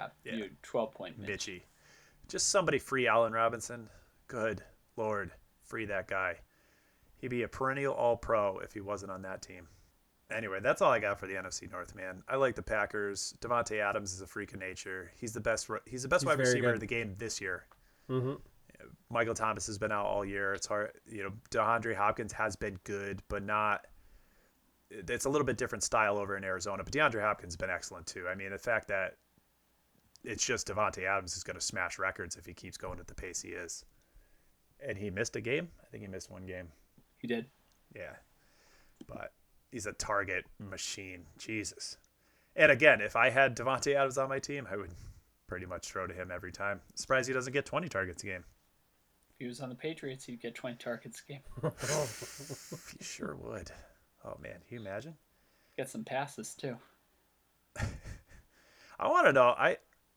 12-point Mitchy. Just somebody free Allen Robinson. Good Lord, free that guy. He'd be a perennial All-Pro if he wasn't on that team. Anyway, that's all I got for the NFC North, man. I like the Packers. Devante Adams is a freak of nature. He's the best wide receiver in the game this year. Mm-hmm. Michael Thomas has been out all year. It's hard, DeAndre Hopkins has been good, but not. It's a little bit different style over in Arizona, but DeAndre Hopkins has been excellent too. I mean, the fact that it's just Devante Adams is going to smash records if he keeps going at the pace he is. And he missed a game. I think he missed one game. He did. Yeah, but he's a target machine. Jesus. And again, if I had Devante Adams on my team, I would pretty much throw to him every time. Surprised he doesn't get 20 targets a game. If he was on the Patriots, he'd get 20 targets a game. He sure would. Oh, man. Can you imagine? Get some passes, too. I want to know.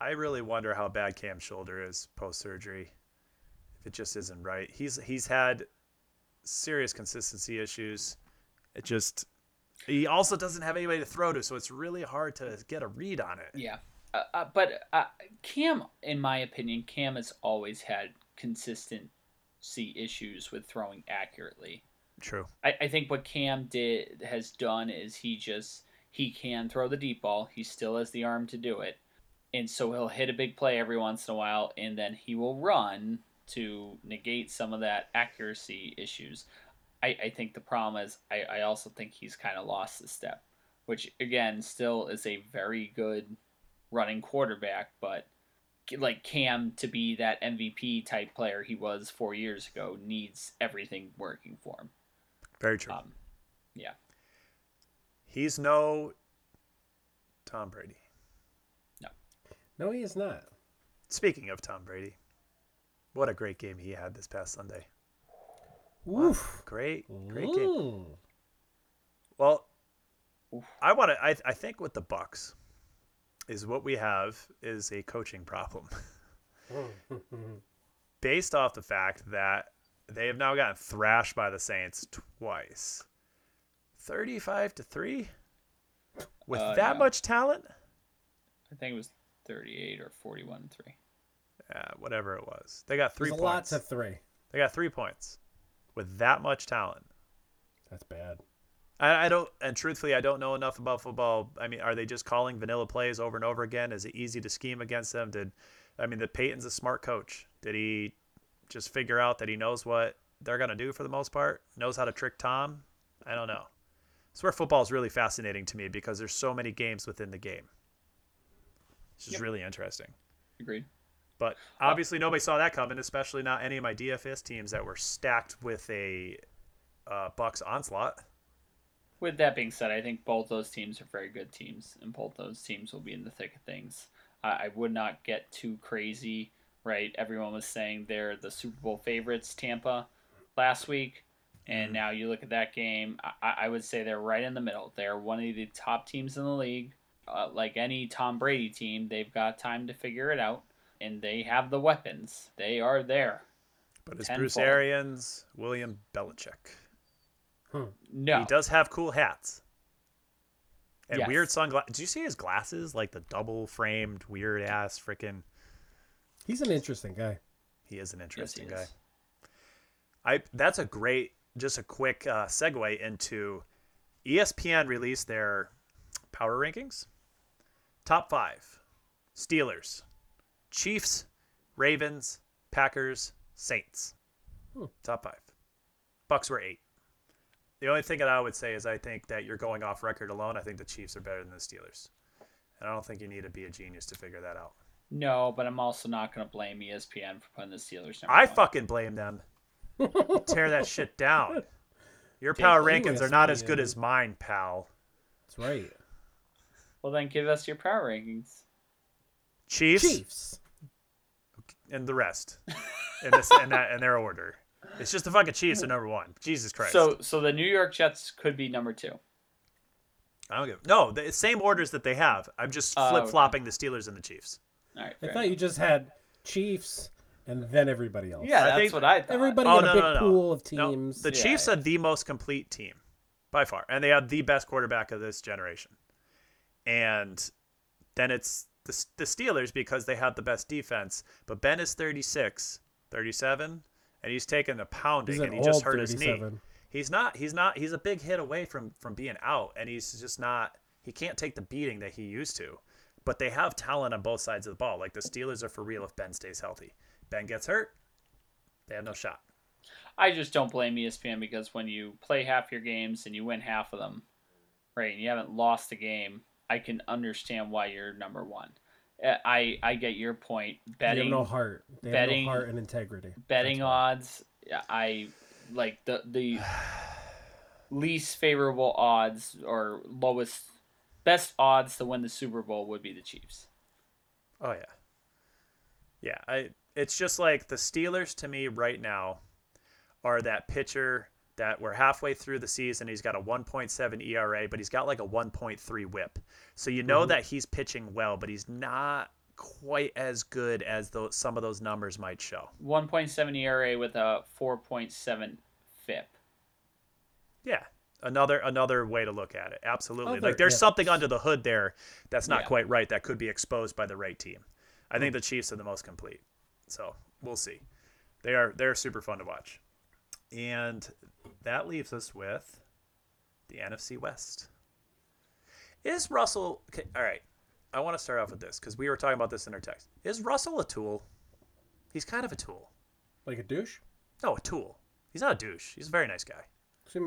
I really wonder how bad Cam's shoulder is post-surgery. If it just isn't right. He's had serious consistency issues. He also doesn't have anybody to throw to, so it's really hard to get a read on it. Yeah. But Cam, in my opinion, Cam has always had consistency issues with throwing accurately. True. I think what Cam has done is he can throw the deep ball. He still has the arm to do it. And so he'll hit a big play every once in a while, and then he will run to negate some of that accuracy issues. I think the problem is I also think he's kind of lost the step, which, again, still is a very good running quarterback, but like Cam to be that MVP type player he was 4 years ago needs everything working for him. Very true. Yeah. He's no Tom Brady. No, he is not. Speaking of Tom Brady, what a great game he had this past Sunday. Oof. Wow, great game. Well, oof. I think with the Bucs is what we have is a coaching problem. Based off the fact that they have now gotten thrashed by the Saints twice. 35-3 with that much talent? I think it was 38 or 41-3. Yeah, whatever it was. They got 3 points. Lots of 3. They got 3 points with that much talent. That's bad. And truthfully, I don't know enough about football. I mean, are they just calling vanilla plays over and over again? Is it easy to scheme against them? The Peyton's a smart coach. Did he just figure out that he knows what they're going to do for the most part? Knows how to trick Tom? I don't know. That's where football is really fascinating to me because there's so many games within the game. Which is really interesting. Agreed. But obviously nobody saw that coming, especially not any of my DFS teams that were stacked with a Bucs onslaught. With that being said, I think both those teams are very good teams, and both those teams will be in the thick of things. I would not get too crazy, right? Everyone was saying they're the Super Bowl favorites, Tampa, last week, and now you look at that game. I would say they're right in the middle. They're one of the top teams in the league. Like any Tom Brady team, they've got time to figure it out, and they have the weapons. They are there. But it's Bruce Arians, William Belichick. No. He does have cool hats. And weird sunglasses. Did you see his glasses? Like the double-framed, weird-ass freaking... He's an interesting guy. He is an interesting guy. That's a great, just a quick segue into ESPN released their... power rankings. Top 5. Steelers, Chiefs, Ravens, Packers, Saints. Top 5. Bucs were 8. The only thing that I would say is I think that you're going off record alone. I think the Chiefs are better than the Steelers. And I don't think you need to be a genius to figure that out. No, but I'm also not going to blame ESPN for putting the Steelers number one. Fucking blame them. Tear that shit down. Your power rankings are not as good as mine, pal. That's right. Well, then give us your power rankings. Chiefs. And the rest. In their order. It's just the fucking Chiefs are number one. Jesus Christ. So the New York Jets could be number two. I don't give No, the same orders that they have. I'm just flip-flopping the Steelers and the Chiefs. All right, I thought you just had Chiefs and then everybody else. Yeah, that's what I thought. Everybody in a big pool of teams. No, the Chiefs are the most complete team by far. And they have the best quarterback of this generation. And then it's the Steelers because they have the best defense. But Ben is 37, and he's taken the pounding, and he just hurt his knee. He's a big hit away from being out, and he's just not, he can't take the beating that he used to. But they have talent on both sides of the ball. Like, the Steelers are for real if Ben stays healthy. Ben gets hurt, they have no shot. I just don't blame ESPN, because when you play half your games and you win half of them, right, and you haven't lost a game, I can understand why you're number one. I get your point. Betting, they have no heart. They have no heart and integrity. Betting odds, I like the least favorable odds or lowest, best odds to win the Super Bowl would be the Chiefs. Oh yeah, yeah. It's just like the Steelers to me right now are that pitcher that we're halfway through the season. He's got a 1.7 ERA, but he's got like a 1.3 whip. So you know that he's pitching well, but he's not quite as good as some of those numbers might show. 1.7 ERA with a 4.7 FIP. Yeah, another way to look at it. Absolutely. Like there's something under the hood there that's not quite right that could be exposed by the right team. I think the Chiefs are the most complete. So we'll see. They're super fun to watch. And that leaves us with the NFC West. Is Russell... Okay, all right, I want to start off with this because we were talking about this in our text. Is Russell a tool? He's kind of a tool. Like a douche? No, a tool. He's not a douche. He's a very nice guy. What do you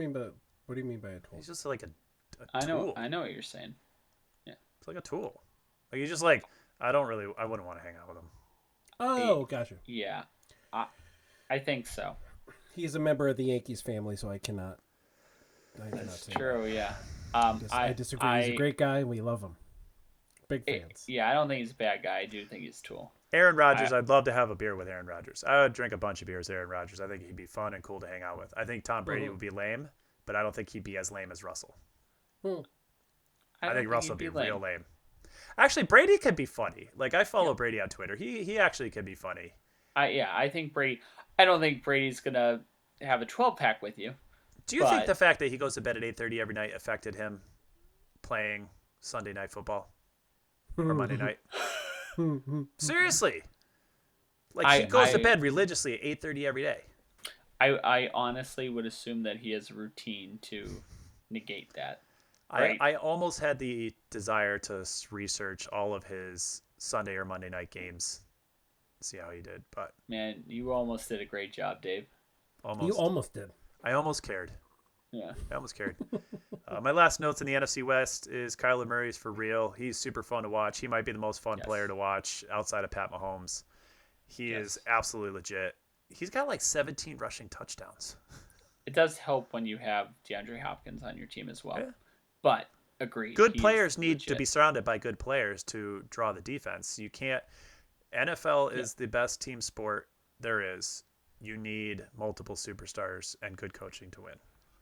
mean by a tool? He's just like a tool. I know what you're saying. Yeah. It's like a tool. Like he's just like, I wouldn't want to hang out with him. Oh, gotcha. Yeah. I think so. He's a member of the Yankees family, so I cannot. That's true, yeah. I disagree. He's a great guy, and we love him. Big fans. Yeah, I don't think he's a bad guy. I do think he's a tool. Aaron Rodgers, I'd love to have a beer with Aaron Rodgers. I would drink a bunch of beers with Aaron Rodgers. I think he'd be fun and cool to hang out with. I think Tom Brady would be lame, but I don't think he'd be as lame as Russell. I think Russell would be real lame. Actually, Brady cocould be funny. Like, I follow Brady on Twitter. He actually could be funny. I think Brady... I don't think Brady's going to have a 12-pack with you. Do you think the fact that he goes to bed at 8:30 every night affected him playing Sunday night football or Monday night? Seriously. Like, he goes to bed religiously at 8:30 every day. I honestly would assume that he has a routine to negate that. Right? I almost had the desire to research all of his Sunday or Monday night games. See how he did, but man, you almost did a great job, Dave. You almost did. I almost cared. Yeah, I almost cared. My last notes in the NFC West is Kyler Murray's for real. He's super fun to watch. He might be the most fun player to watch outside of Pat Mahomes. He is absolutely legit. He's got like 17 rushing touchdowns. It does help when you have DeAndre Hopkins on your team as well. Yeah. But agreed, good players need to be surrounded by good players to draw the defense. You can't. NFL is the best team sport there is. You need multiple superstars and good coaching to win.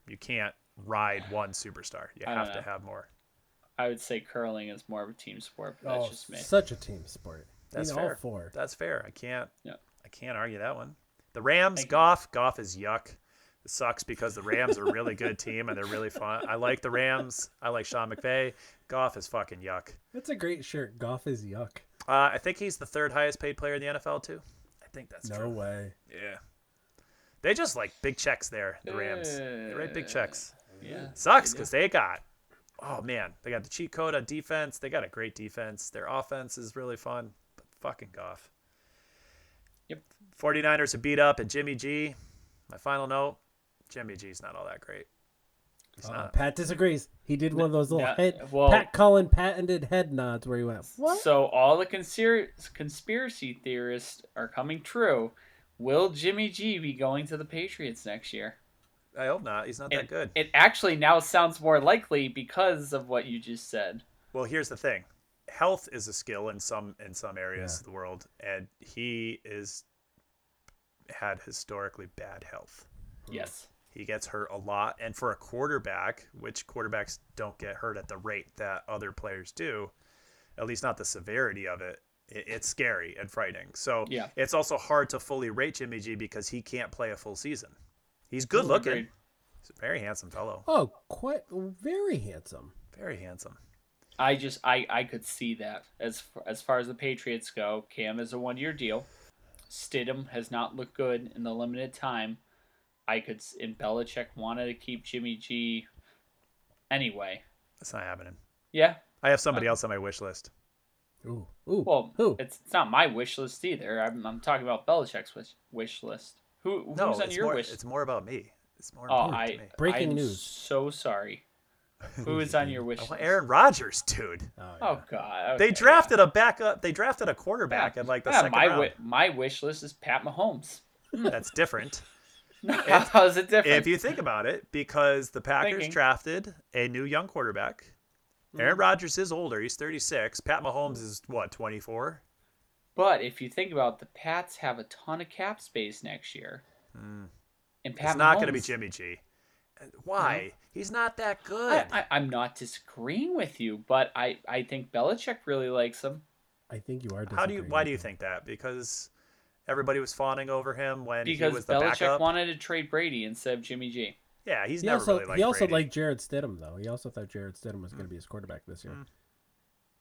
You can't ride one superstar. You have to have more. I would say curling is more of a team sport, but that's just me. Such a team sport. That's fair. All four. That's fair. I can't argue that one. The Rams, Goff is yuck. It sucks because the Rams are a really good team and they're really fun. I like the Rams. I like Sean McVay. Goff is fucking yuck. That's a great shirt. Goff is yuck. I think he's the third highest paid player in the NFL, too. I think that's true. No way. Yeah. They just like big checks there, the Rams. They write big checks. Yeah. Sucks because they got, they got the cheat code on defense. They got a great defense. Their offense is really fun, but fucking Goff. Yep. 49ers are beat up, and Jimmy G, my final note, Jimmy G's not all that great. Pat disagrees. He did one of those little Pat Cullen patented head nods where he went, what? So all the conspiracy theorists are coming true. Will Jimmy G be going to the Patriots next year? I hope not. He's not that good. It actually now sounds more likely because of what you just said. Well, here's the thing. Health is a skill in some areas of the world, and he had historically bad health. Yes. He gets hurt a lot, and for a quarterback, which quarterbacks don't get hurt at the rate that other players do, at least not the severity of it, it's scary and frightening. So it's also hard to fully rate Jimmy G because he can't play a full season. He's good looking. Agreed. He's a very handsome fellow. Oh, quite very handsome. Very handsome. I just I could see that. As far as the Patriots go, Cam is a one-year deal. Stidham has not looked good in the limited time. I could, and Belichick wanted to keep Jimmy G anyway. That's not happening. Yeah. I have somebody else on my wish list. Ooh. Ooh. Well, who? It's not my wish list either. I'm talking about Belichick's wish list. Who's on your wish list? It's more about me. It's more important to me. Breaking news. So sorry. Who is on your wish list? Aaron Rodgers, dude. Oh, yeah. Oh God. Okay, they drafted a backup. They drafted a quarterback in like the second round. My wish list is Pat Mahomes. That's different. How's it different? If you think about it, because the Packers drafted a new young quarterback. Aaron Rodgers is older. He's 36. Pat Mahomes is, 24? But if you think about it, the Pats have a ton of cap space next year. And Pat Mahomes, not going to be Jimmy G. Why? No. He's not that good. I'm not disagreeing with you, but I think Belichick really likes him. I think you are disagreeing. Why do you think that? Because everybody was fawning over him because he was the backup? Because Belichick wanted to trade Brady instead of Jimmy G. Yeah, he also liked Jared Stidham, though. He also thought Jared Stidham was going to be his quarterback this year.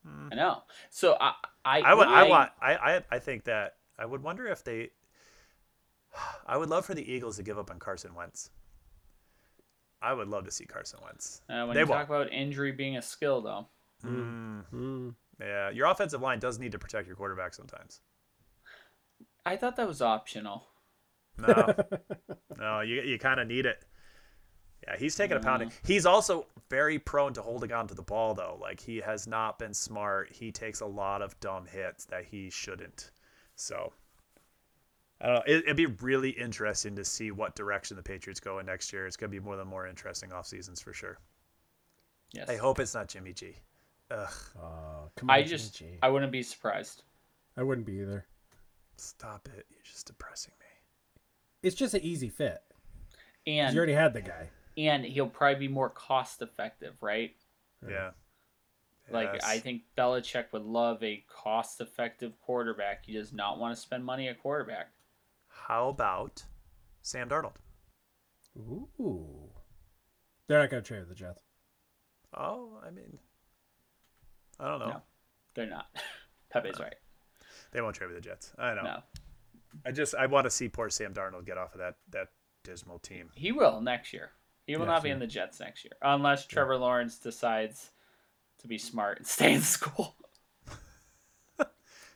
I know. So I would love for the Eagles to give up on Carson Wentz. I would love to see Carson Wentz. When you talk about injury being a skill, though. Yeah, your offensive line does need to protect your quarterback sometimes. I thought that was optional. No, you kind of need it. Yeah, he's taking a pounding. He's also very prone to holding on to the ball, though. Like, he has not been smart. He takes a lot of dumb hits that he shouldn't. So, I don't know. It'd be really interesting to see what direction the Patriots go in next year. It's going to be more interesting off seasons for sure. Yes. I hope it's not Jimmy G. Ugh. I wouldn't be surprised. I wouldn't be either. Stop it. You're just depressing me. It's just an easy fit. And you already had the guy. And he'll probably be more cost effective, right? Yeah. Yes. I think Belichick would love a cost effective quarterback. He does not want to spend money at quarterback. How about Sam Darnold? Ooh. They're not going to trade with the Jets. Oh, I mean, I don't know. No, they're not. Pepe's right. They won't trade with the Jets. I know. No. I want to see poor Sam Darnold get off of that dismal team. He will next year. He will not be in the Jets next year, unless Trevor Lawrence decides to be smart and stay in school.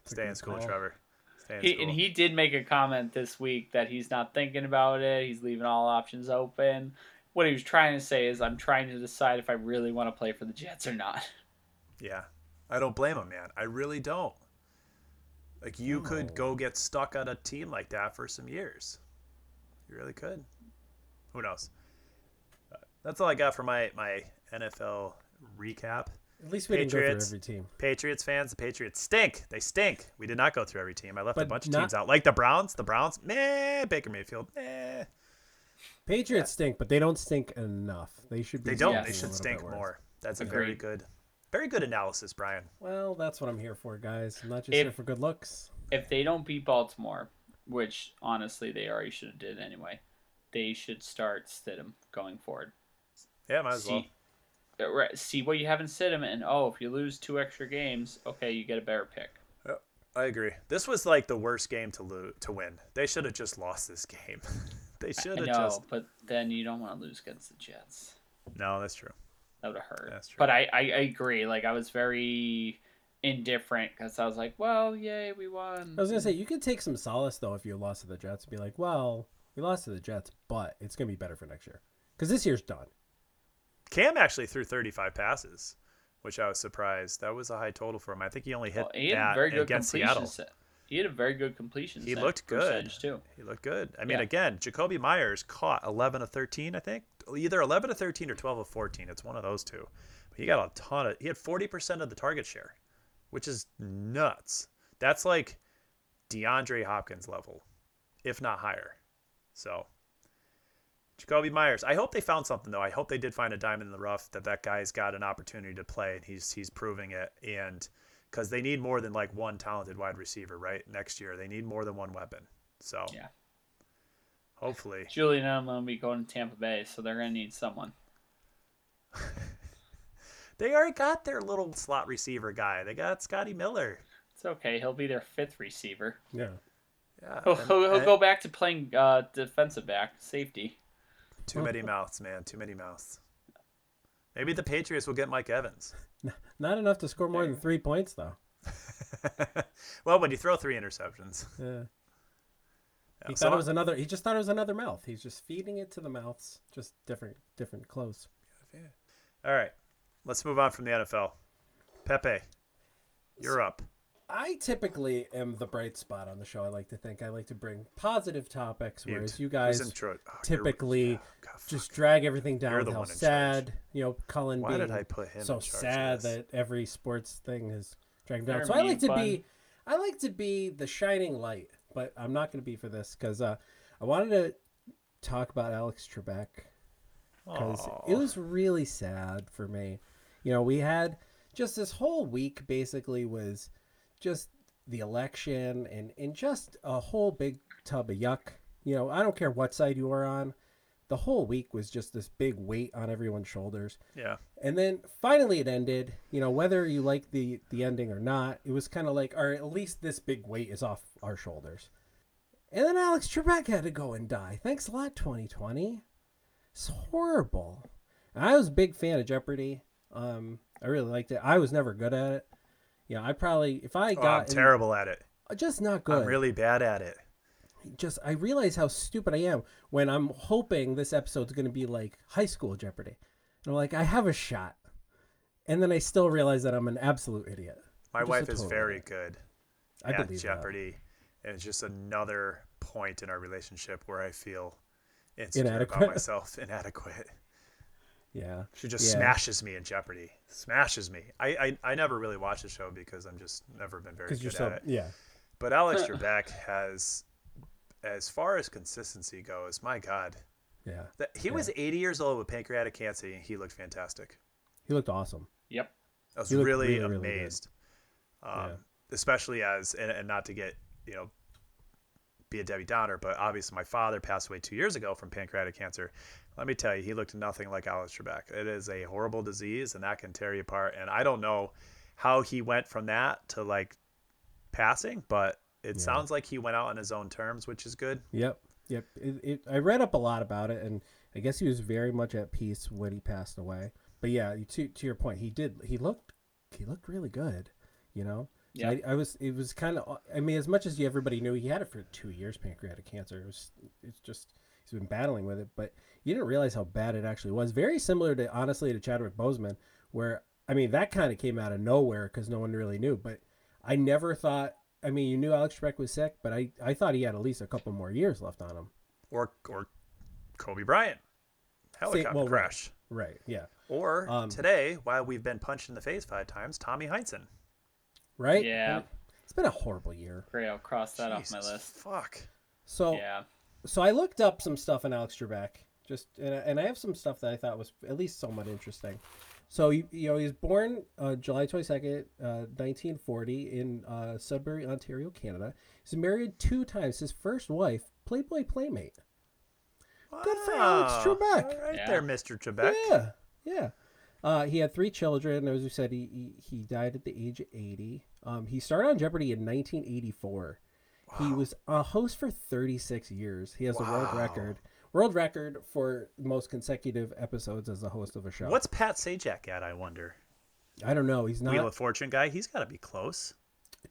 Stay in school, Trevor. And he did make a comment this week that he's not thinking about it. He's leaving all options open. What he was trying to say is, I'm trying to decide if I really want to play for the Jets or not. Yeah, I don't blame him, man. I really don't. Like, you could go get stuck on a team like that for some years. You really could. Who knows? That's all I got for my NFL recap. At least we didn't go through every team. Patriots fans, the Patriots stink. They stink. We did not go through every team. I left a bunch of teams out. Like the Browns. The Browns, meh. Baker Mayfield, meh. Patriots stink, but they don't stink enough. They should be. They don't. They should stink more. That's a very good, very good analysis, Brian. Well, that's what I'm here for, guys. I'm not just here for good looks. If they don't beat Baltimore, which honestly they already should have did anyway, they should start Stidham going forward. Yeah, might as well. Right, see what you have in Stidham, and if you lose 2 extra games, okay, you get a better pick. Oh, I agree. This was like the worst game to win. They should have just lost this game. They should have just. No, but then you don't want to lose against the Jets. No, that's true. That would have hurt. That's true. But I agree. Like, I was very indifferent because I was like, well, yay, we won. I was gonna say, you could take some solace though if you lost to the Jets and be like, well, we lost to the Jets, but it's gonna be better for next year because this year's done. Cam actually threw 35 passes, which I was surprised. That was a high total for him. I think he only hit against Seattle. He had a very good completion set. He looked good, too. He looked good. I mean, again, Jacoby Myers caught 11 of 13, I think. Either 11 of 13 or 12 of 14. It's one of those two. But he got a ton of – he had 40% of the target share, which is nuts. That's like DeAndre Hopkins level, if not higher. So – Jacoby Myers. I hope they found something, though. I hope they did find a diamond in the rough, that guy's got an opportunity to play, and he's proving it. And because they need more than, like, one talented wide receiver, right? Next year, they need more than one weapon. So, yeah. Hopefully. Julian and I'm going to be going to Tampa Bay, so they're going to need someone. They already got their little slot receiver guy. They got Scotty Miller. It's okay. He'll be their 5th receiver. Yeah. He'll go back to playing defensive back, safety. Too many mouths, man. Too many mouths. Maybe the Patriots will get Mike Evans. Not enough to score more than 3 points, though. Well, when you throw three interceptions. Yeah. He just thought it was another mouth. He's just feeding it to the mouths, just different clothes. Yeah. All right, let's move on from the NFL. Pepe, you're up. I typically am the bright spot on the show. I like to think I like to bring positive topics, whereas you guys typically just drag everything down. How sad, Cullen. Why did I put him so in sad that every sports thing is dragging down? So I like to be the shining light, but I'm not going to be for this because I wanted to talk about Alex Trebek because it was really sad for me. We had just this whole week basically was just the election and just a whole big tub of yuck. I don't care what side you are on. The whole week was just this big weight on everyone's shoulders. Yeah. And then finally it ended, whether you like the ending or not, it was kind of like, all right, at least this big weight is off our shoulders. And then Alex Trebek had to go and die. Thanks a lot, 2020. It's horrible. And I was a big fan of Jeopardy. I really liked it. I was never good at it. I probably, I'm terrible at it. Just not good. I'm really bad at it. I realize how stupid I am when I'm hoping this episode's going to be like high school Jeopardy. And I'm like, I have a shot. And then I still realize that I'm an absolute idiot. My wife is very good at Jeopardy. And it's just another point in our relationship where I feel inadequate about myself. Inadequate. Yeah. She just smashes me in Jeopardy. Smashes me. I never really watch the show because I'm just never been very good at it. Yeah. But Alex Trebek has, as far as consistency goes, my God. Yeah. He was 80 years old with pancreatic cancer, and he looked fantastic. He looked awesome. Yep. I was really amazed. Really especially as, and not to get, be a Debbie Downer, but obviously my father passed away 2 years ago from pancreatic cancer. Let me tell you, he looked nothing like Alex Trebek. It is a horrible disease, and that can tear you apart. And I don't know how he went from that to, passing, but it sounds like he went out on his own terms, which is good. Yep. I read up a lot about it, and I guess he was very much at peace when he passed away. But, yeah, to your point, he looked really good, Yeah. As much as everybody knew he had it for 2 years, pancreatic cancer, it's just... He's been battling with it, but you didn't realize how bad it actually was. Very similar to Chadwick Boseman, where, that kind of came out of nowhere because no one really knew. But I never thought, you knew Alex Trebek was sick, but I thought he had at least a couple more years left on him. Or Kobe Bryant. Helicopter crash. Right, yeah. Or today, while we've been punched in the face 5 times, Tommy Heinsohn. Right? Yeah. It's been a horrible year. Great, I'll cross that off my list. Fuck. So... Yeah. So I looked up some stuff on Alex Trebek, and I have some stuff that I thought was at least somewhat interesting. So he was born July 22nd, 1940, in Sudbury, Ontario, Canada. He's married 2 times. His first wife, Playboy Playmate. Wow. Good for Alex Trebek. All right there, Mr. Trebek. Yeah. He had 3 children. As we said, he died at the age of 80. He started on Jeopardy in 1984. Wow. He was a host for 36 years. He has a world record for most consecutive episodes as the host of a show. What's Pat Sajak at, I wonder? I don't know. He's not Wheel of Fortune guy. He's got to be close.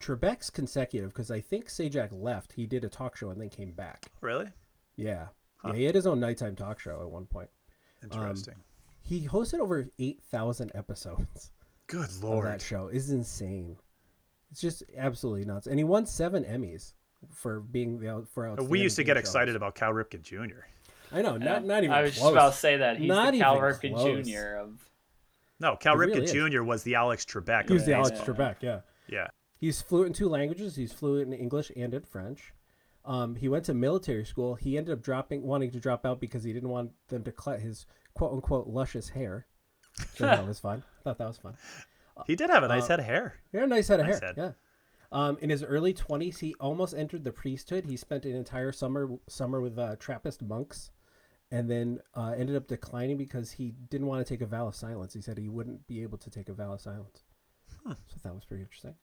Trebek's consecutive because I think Sajak left. He did a talk show and then came back. Really? Yeah. Huh. Yeah, he had his own nighttime talk show at one point. Interesting. He hosted over 8,000 episodes. Good Lord. That show is insane. It's just absolutely nuts. And he won 7 Emmys. For being we used to get excited about Cal Ripken Jr. I know, not even. I was just about to say that he's not the Cal Ripken Jr. of. No, Cal Ripken really Jr. was the Alex Trebek. He was the Alex Trebek, yeah. He's fluent in 2 languages. He's fluent in English and in French. He went to military school. He ended up wanting to drop out because he didn't want them to cut his quote unquote luscious hair. So that was fun. I thought that was fun. He did have a nice head of hair. He had a nice head of hair. Yeah. In his early 20s, he almost entered the priesthood. He spent an entire summer with Trappist monks, and then ended up declining because he didn't want to take a vow of silence. He said he wouldn't be able to take a vow of silence. Huh. So that was pretty interesting.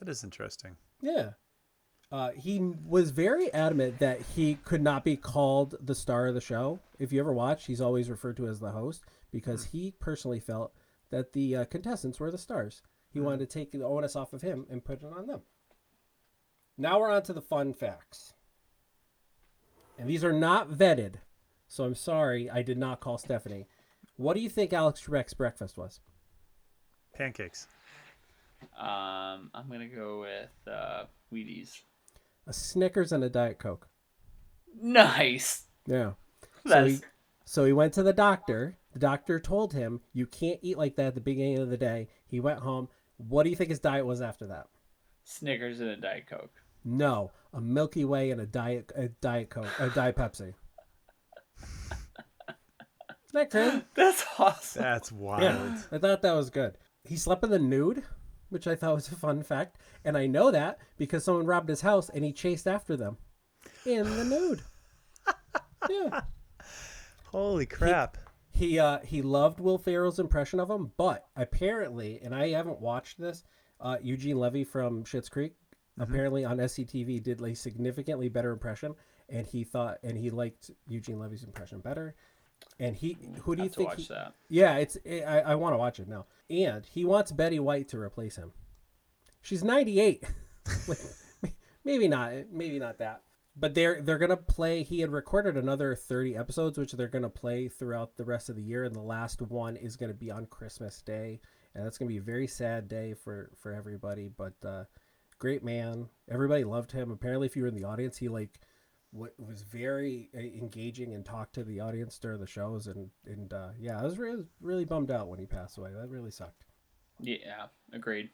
That is interesting. Yeah. He was very adamant that he could not be called the star of the show. If you ever watch, he's always referred to as the host because he personally felt that the contestants were the stars. He wanted to take the onus off of him and put it on them. Now we're on to the fun facts. And these are not vetted, so I'm sorry I did not call Stephanie. What do you think Alex Trebek's breakfast was? Pancakes. I'm going to go with Wheaties. A Snickers and a Diet Coke. Nice. Yeah. So he went to the doctor. The doctor told him, you can't eat like that at the beginning of the day. He went home. What do you think his diet was after that? Snickers and a Diet Coke. No, a Milky Way and a Diet Pepsi. Isn't that great? That's awesome. That's wild. Yeah, I thought that was good. He slept in the nude, which I thought was a fun fact. And I know that because someone robbed his house and he chased after them in the nude. Yeah. Holy crap. He loved Will Ferrell's impression of him, but apparently, and I haven't watched this, Eugene Levy from Schitt's Creek apparently on SCTV did a significantly better impression, and he liked Eugene Levy's impression better. And who do you think? Yeah, I want to watch it now. And he wants Betty White to replace him. She's 98. Maybe not that. But they're gonna play. He had recorded another 30 episodes, which they're gonna play throughout the rest of the year, and the last one is gonna be on Christmas Day, and that's gonna be a very sad day for everybody. But great man, everybody loved him. Apparently, if you were in the audience, he was very engaging and talked to the audience during the shows. And yeah, I was really bummed out when he passed away. That really sucked. Yeah, agreed.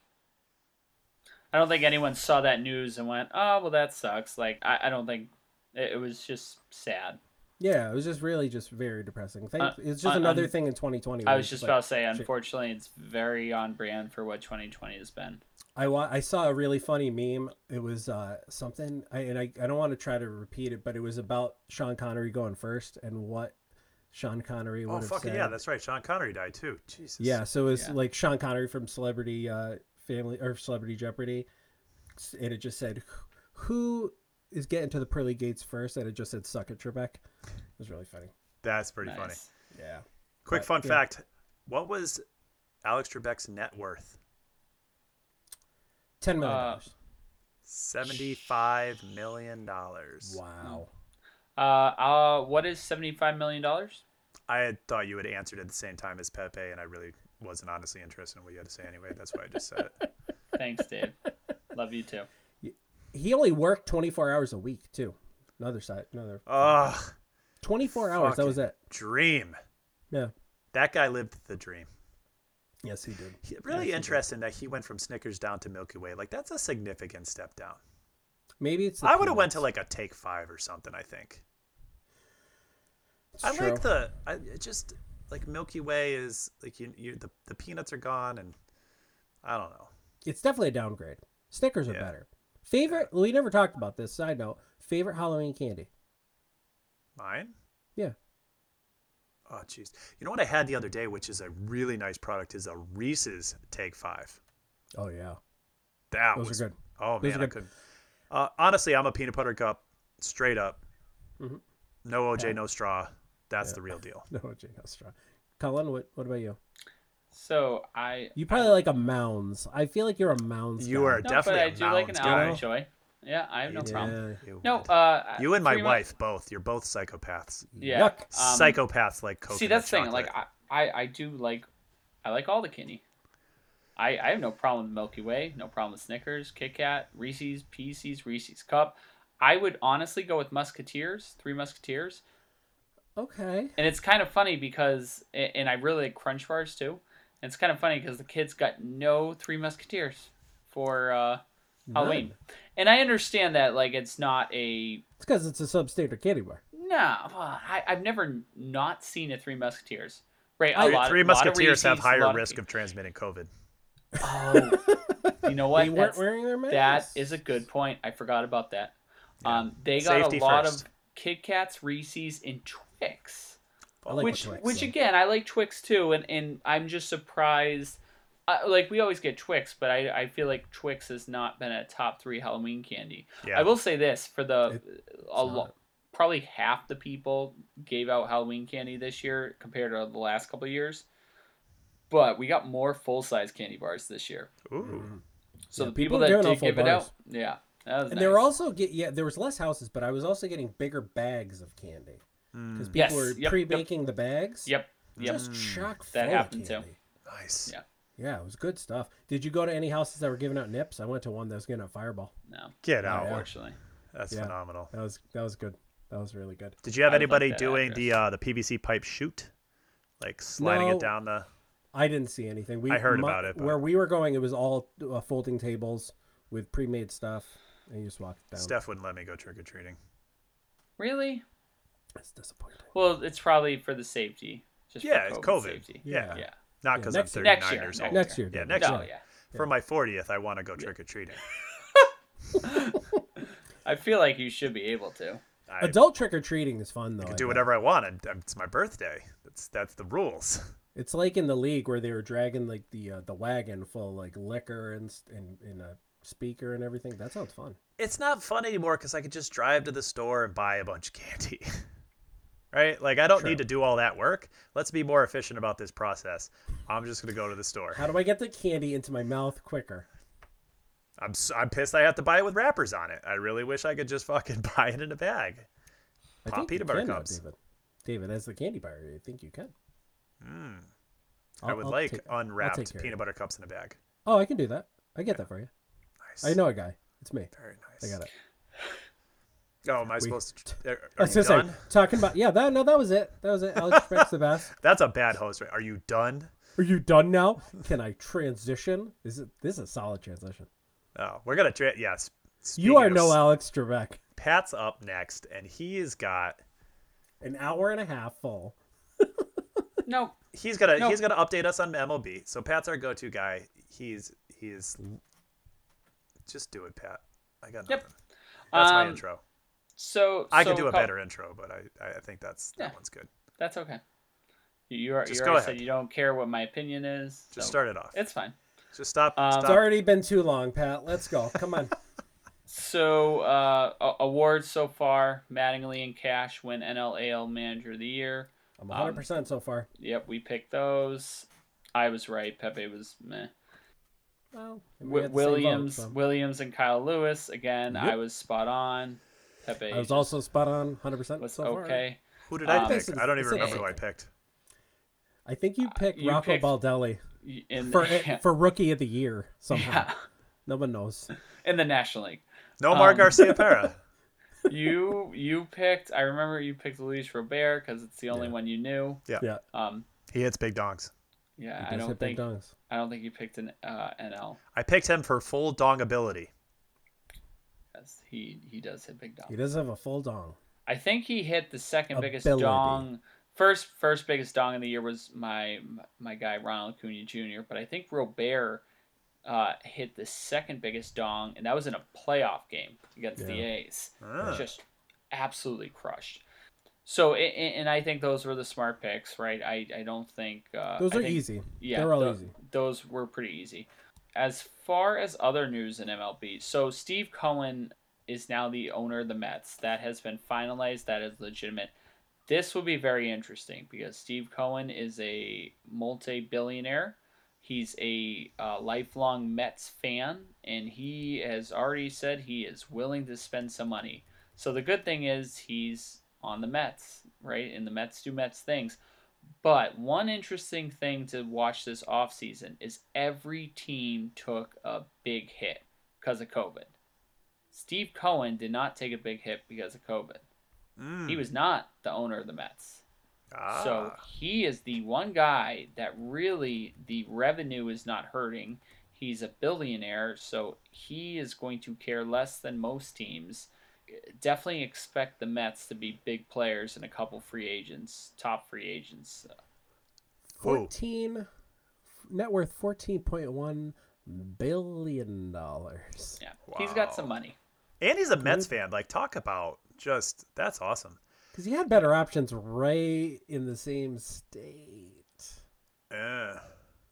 I don't think anyone saw that news and went, oh, well, that sucks. Like, I don't think it was just sad. Yeah, it was just very depressing. It's just another thing in 2020. I was just about to say, unfortunately, it's very on brand for what 2020 has been. I saw a really funny meme. It was something, I don't want to try to repeat it, but it was about Sean Connery going first and what Sean Connery would have said. Oh, yeah, that's right. Sean Connery died, too. Jesus. Yeah, so it was like Sean Connery from Celebrity... Family or Celebrity Jeopardy, and it just said who is getting to the pearly gates first, and it just said suck it, Trebek. It was really funny. That's pretty nice. Funny. Yeah. Quick fun fact: what was Alex Trebek's net worth? $10 million. $75 million. Wow. What is $75 million? I had thought you had answered at the same time as Pepe, and I really wasn't honestly interested in what you had to say anyway. That's why I just said it. Thanks, Dave. Love you too. He only worked 24 hours a week too. Another side, another. 24 hours. That was it. Dream. Yeah. That guy lived the dream. Yes, he did. Really interesting that he went from Snickers down to Milky Way. Like that's a significant step down. Maybe it's. I would have went to like a Take Five or something. I think. Like Milky Way is like the peanuts are gone, and I don't know. It's definitely a downgrade. Snickers are better. Favorite? Yeah. We never talked about this. Side note: favorite Halloween candy. Mine? Yeah. Oh jeez. You know what I had the other day, which is a really nice product, is a Reese's Take Five. Oh yeah. Those are good. Oh man, I couldn't. Honestly, I'm a peanut butter cup, straight up. Mm-hmm. No OJ, no straw. That's the real deal. No, Jane Astra. Colin, what about you? So you probably like a Mounds. I feel like you're a Mounds guy. You are definitely a Mounds guy. I do like an Almond Joy. Yeah, I have no problem. You and my wife both. You're both psychopaths. Yeah. Psychopaths like coconut. See, that's the thing. Like I like all the candy. I have no problem with Milky Way. No problem with Snickers, Kit Kat, Reese's Pieces, Reese's Cup. I would honestly go with Three Musketeers. Okay. And it's kind of funny because, and I really like Crunch Bars too. And it's kind of funny because the kids got no Three Musketeers for Halloween. And I understand that, like, it's not a... It's because it's a substandard candy bar. No. I've never not seen a Three Musketeers. Right. Three Musketeers have higher risk of transmitting COVID. Oh. You know what? They weren't wearing their masks. That is a good point. I forgot about that. Yeah. They got safety a lot first. Of Kit Kats, Reese's, and Twix, which again I like Twix too, and I'm just surprised like we always get Twix, but I feel like Twix has not been a top 3 Halloween candy. Yeah. I will say this, for probably half the people gave out Halloween candy this year compared to the last couple of years. But we got more full-size candy bars this year. Ooh. So yeah, the people that did give it out, yeah. That was and nice. There were also there was less houses, but I was also getting bigger bags of candy. Because people were pre-baking the bags. Yep. Just chock full of candy. That happened too. Nice. Yeah. Yeah, it was good stuff. Did you go to any houses that were giving out nips? I went to one that was giving out Fireball. No. Get out. Actually. That's phenomenal. That was good. That was really good. Did you have anybody doing the PVC pipe shoot? Like sliding it down the... I didn't see anything. I heard about it. But... Where we were going, it was all folding tables with pre-made stuff, and you just walked down. Steph wouldn't let me go trick-or-treating. Really? That's disappointing. Well, it's probably for the safety. Just for COVID. Safety. Yeah. Not because I'm 39 years old. Next year. Next year. For my 40th, I want to go trick-or-treating. I feel like you should be able to. Adult trick-or-treating is fun, though. I can do whatever I want. It's my birthday. That's the rules. It's like in the league where they were dragging like the wagon full of like liquor and a speaker and everything. That sounds fun. It's not fun anymore because I could just drive to the store and buy a bunch of candy, right? Like I don't need to do all that work. Let's be more efficient about this process. I'm just gonna go to the store. How do I get the candy into my mouth quicker? I'm pissed I have to buy it with wrappers on it. I really wish I could just fucking buy it in a bag. Pop peanut butter cups. David, as the candy bar, I think you can. I would unwrapped peanut butter cups in a bag. Oh, I can do that. I get that for you. Nice. I know a guy. It's me. Very nice. I got it. Oh, am I supposed to? Are you done? Talking about that was it. That was it. Alex Trebek's the best. That's a bad host, right? Are you done? Are you done now? Can I transition? This is a solid transition. Oh, we're gonna yes. You are no Alex Trebek. Pat's up next, and he's got an hour and a half full. No, he's gonna update us on MLB. So Pat's our go-to guy. He's just do it, Pat. I got nothing. That's my intro. So I could do a better intro, but I think that one's good. That's okay. You already said you don't care what my opinion is. So just start it off. It's fine. Just stop. It's already been too long, Pat. Let's go. Come on. So awards so far: Mattingly and Cash win NLAL Manager of the Year. I'm 100% so far. Yep, we picked those. I was right. Pepe was meh. Well, Williams and Kyle Lewis. Again, yep. I was spot on. Pepe. I was also spot on, 100% so far. Okay. Who did I pick? I don't even remember who I picked. I think you picked Rocco Baldelli for Rookie of the Year somehow. Yeah. No one knows. In the National League. Nomar Garcia Parra. I remember you picked Luis Robert because it's the only one you knew. Yeah. He hits big dongs. Yeah, I don't think you picked an NL. I picked him for full dong ability. Yes, he does hit big dong. He does have a full dong. I think he hit the second biggest dong. First biggest dong of the year was my guy Ronald Acuna Jr. But I think Robert hit the second biggest dong, and that was in a playoff game against the A's. Just absolutely crushed. So, and I think those were the smart picks, right? I don't think... easy. Yeah, they're all easy. Those were pretty easy. As far as other news in MLB, so Steve Cohen is now the owner of the Mets. That has been finalized. That is legitimate. This will be very interesting because Steve Cohen is a multi-billionaire. He's a lifelong Mets fan, and he has already said he is willing to spend some money. So the good thing is he's on the Mets, right? And the Mets do Mets things. But one interesting thing to watch this offseason is every team took a big hit because of COVID. Steve Cohen did not take a big hit because of COVID. He was not the owner of the Mets. So he is the one guy that really the revenue is not hurting. He's a billionaire, so he is going to care less than most teams. Definitely expect the Mets to be big players and a couple free agents, top free agents. 14 net worth $14.1 billion. Yeah, wow. He's got some money. And he's a Mets fan. Like, talk about just that's awesome. Because he had better options right in the same state.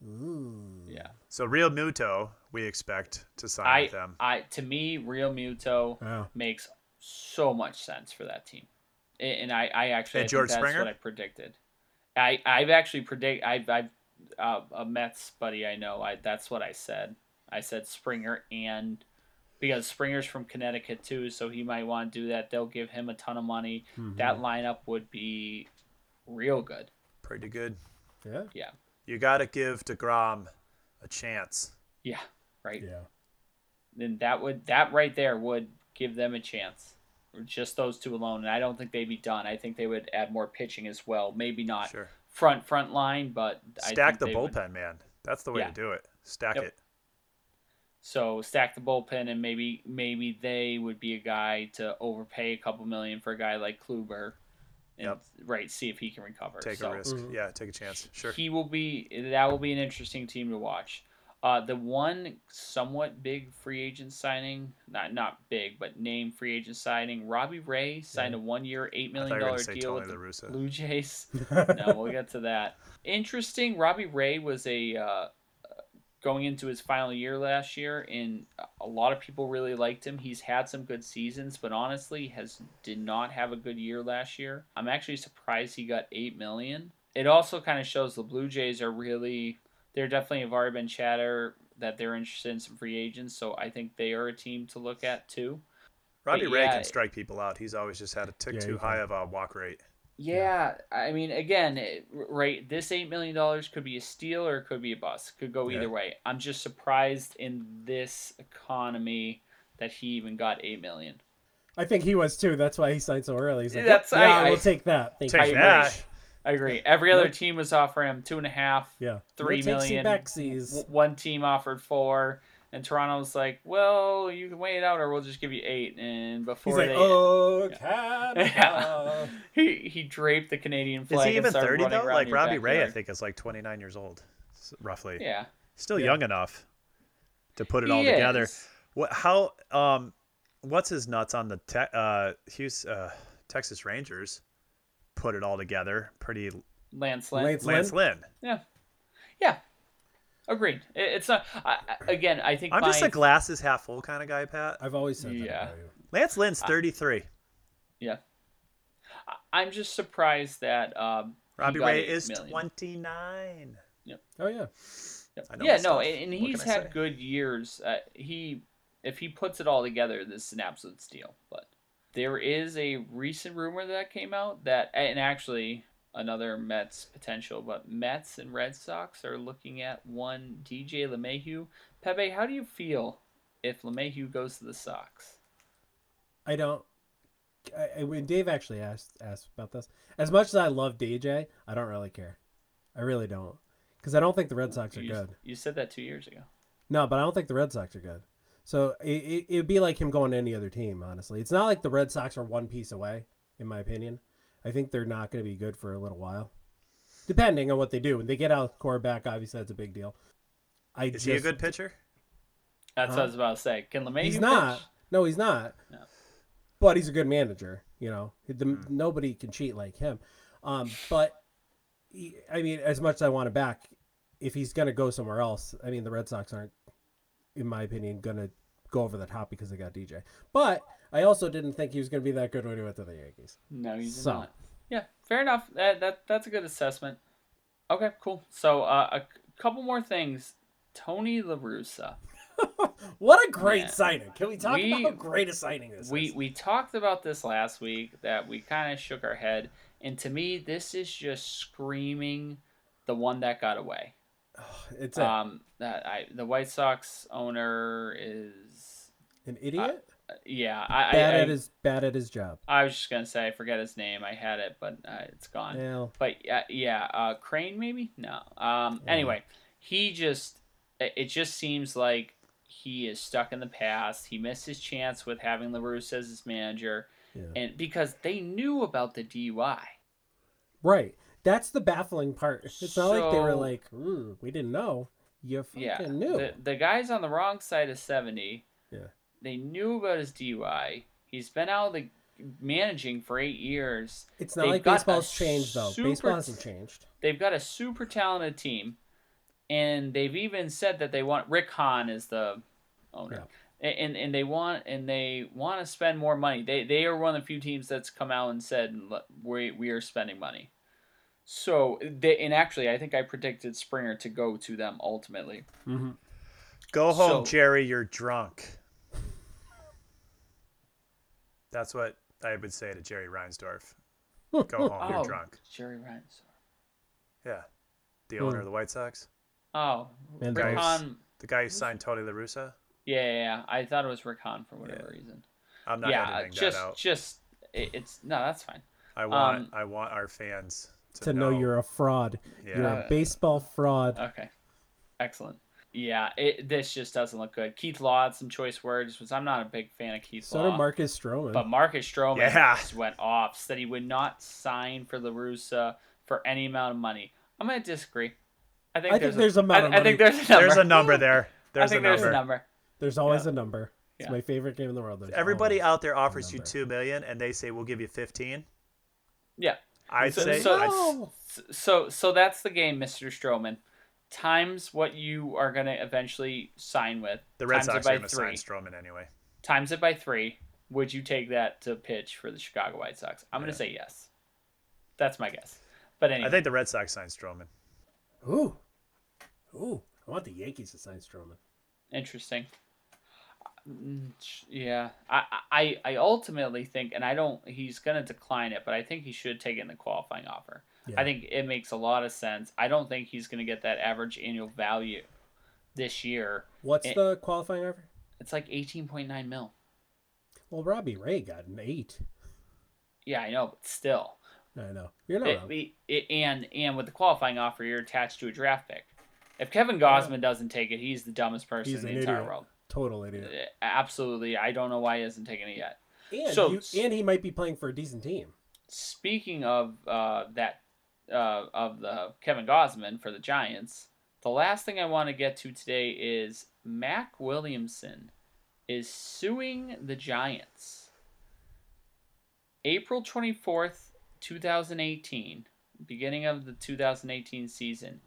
Ooh. Yeah. So Real Muto, we expect to sign with them. To me, Real Muto makes so much sense for that team. And I actually I think that's Springer? What I predicted. I've a Mets buddy I know. That's what I said. I said Springer, and because Springer's from Connecticut too, so he might want to do that. They'll give him a ton of money. Mm-hmm. That lineup would be real good. Pretty good. Yeah. Yeah. You got to give DeGrom a chance. Yeah. Right. Yeah. Then that right there would give them a chance. Just those two alone, and I don't think they'd be done. I think they would add more pitching as well. Maybe not front line, but stack the bullpen, man. That's the way to do it. Stack it. So stack the bullpen, and maybe they would be a guy to overpay a couple million for a guy like Kluber, and see if he can recover. Take a risk, take a chance. Sure, that will be an interesting team to watch. The one somewhat big free agent signing, not big, but name free agent signing, Robbie Ray signed a 1-year, $8 million deal with the Blue Jays. No, we'll get to that. Interesting, Robbie Ray was going into his final year last year, and a lot of people really liked him. He's had some good seasons, but honestly did not have a good year last year. I'm actually surprised he got $8 million. It also kind of shows the Blue Jays are really... There definitely have already been chatter that they're interested in some free agents, so I think they are a team to look at too. Robbie Ray can strike people out. He's always just had a tick too high of a walk rate. Yeah. I mean, again, this $8 million could be a steal or it could be a bust. Could go either way. I'm just surprised in this economy that he even got $8 million. I think he was too. That's why he signed so early. He's like, we'll take that. Thank you. I agree. Every other team was offering him 2.5, $3 million. One team offered 4, and Toronto was like, "Well, you can wait it out, or we'll just give you 8." And before he's like, Canada. He draped the Canadian flag. Is he even 30 though? Like Robbie Ray, I think is like 29 years old, roughly. Yeah, still young enough to put it all together. What? How? What's his nuts on the Texas Rangers? Put it all together pretty. Lance Lynn. Yeah agreed. It's not again, I think I'm just a glasses half full kind of guy, Pat. I've always said that about you. Lance Lynn's 33. I'm just surprised that Robbie Ray is 29. And he's had good years. If he puts it all together, this is an absolute steal. But there is a recent rumor that came out that, and actually another Mets potential, but Mets and Red Sox are looking at one DJ LeMahieu. Pepe, how do you feel if LeMahieu goes to the Sox? I don't. When Dave actually asked about this, as much as I love DJ, I don't really care. I really don't, because I don't think the Red Sox are good. You said that 2 years ago. No, but I don't think the Red Sox are good. So it would be like him going to any other team, honestly. It's not like the Red Sox are one piece away, in my opinion. I think they're not going to be good for a little while, depending on what they do. When they get out quarterback, obviously that's a big deal. Is he a good pitcher? That's what I was about to say. Can LeMahieu pitch? Not. No, he's not. No. But he's a good manager. You know, nobody can cheat like him. But, as much as I want him back, if he's going to go somewhere else, the Red Sox aren't, in my opinion, going to go over the top because they got DJ. But I also didn't think he was going to be that good when he went to the Yankees. No, he did not. Yeah, fair enough. That's a good assessment. Okay, cool. So a couple more things. Tony La Russa. What a great signing. Can we talk about how great a signing this is? We talked about this last week, that we kind of shook our head. And to me, this is just screaming the one that got away. It's the White Sox owner is an idiot. Bad at his job. I was just gonna say I forget his name. I had it, but it's gone. Well, but Crane maybe? No. Anyway, it just seems like he is stuck in the past. He missed his chance with having La Russa as his manager, and because they knew about the DUI, right. That's the baffling part. It's not like they were like, ooh, we didn't know. You fucking knew. The guy's on the wrong side of 70. Yeah. They knew about his DUI. He's been out of the managing for 8 years. It's not like baseball's changed, though. Baseball hasn't changed. They've got a super talented team. And they've even said that they want Rick Hahn is the owner, yeah. and they want to spend more money. They are one of the few teams that's come out and said we are spending money. So actually, I think I predicted Springer to go to them ultimately. Mm-hmm. Go home, Jerry. You're drunk. That's what I would say to Jerry Reinsdorf. Go home. You're drunk. Jerry Reinsdorf. Yeah, the owner of the White Sox. Oh, Rick Hahn. The guy who signed Tony La Russa? Yeah. I thought it was Rick Hahn for whatever reason. I'm not editing that out. That's fine. I want our fans to know you're a fraud. Yeah. You're a baseball fraud. Okay, excellent. Yeah, this just doesn't look good. Keith Law had some choice words, which I'm not a big fan of Keith Law. So did Marcus Stroman. But Marcus Stroman just went off, said he would not sign for La Russa for any amount of money. I'm going to disagree. I think there's a number. There's always a number. It's my favorite game in the world. Everybody out there offers you $2 million, and they say we'll give you 15. Yeah, I'd say so. That's the game, Mr. Stroman. Times what you are going to eventually sign with. The Red Sox are going to sign Stroman anyway. Times it by 3. Would you take that to pitch for the Chicago White Sox? I'm going to say yes. That's my guess. But anyway, I think the Red Sox signed Stroman. Ooh! I want the Yankees to sign Stroman. Interesting. Yeah, I ultimately think, and I don't. He's going to decline it, but I think he should take in the qualifying offer. Yeah. I think it makes a lot of sense. I don't think he's going to get that average annual value this year. What's the qualifying offer? It's like $18.9 million. Well, Robbie Ray got an 8. Yeah, I know, but still. I know. You're not wrong. And with the qualifying offer, you're attached to a draft pick. If Kevin Gosman doesn't take it, he's the dumbest person in the entire world. Total idiot. Absolutely. I don't know why he hasn't taken it yet. And, he might be playing for a decent team. Speaking of the Kevin Gosman for the Giants, the last thing I want to get to today is Mac Williamson is suing the Giants. April 24th, 2018, beginning of the 2018 season,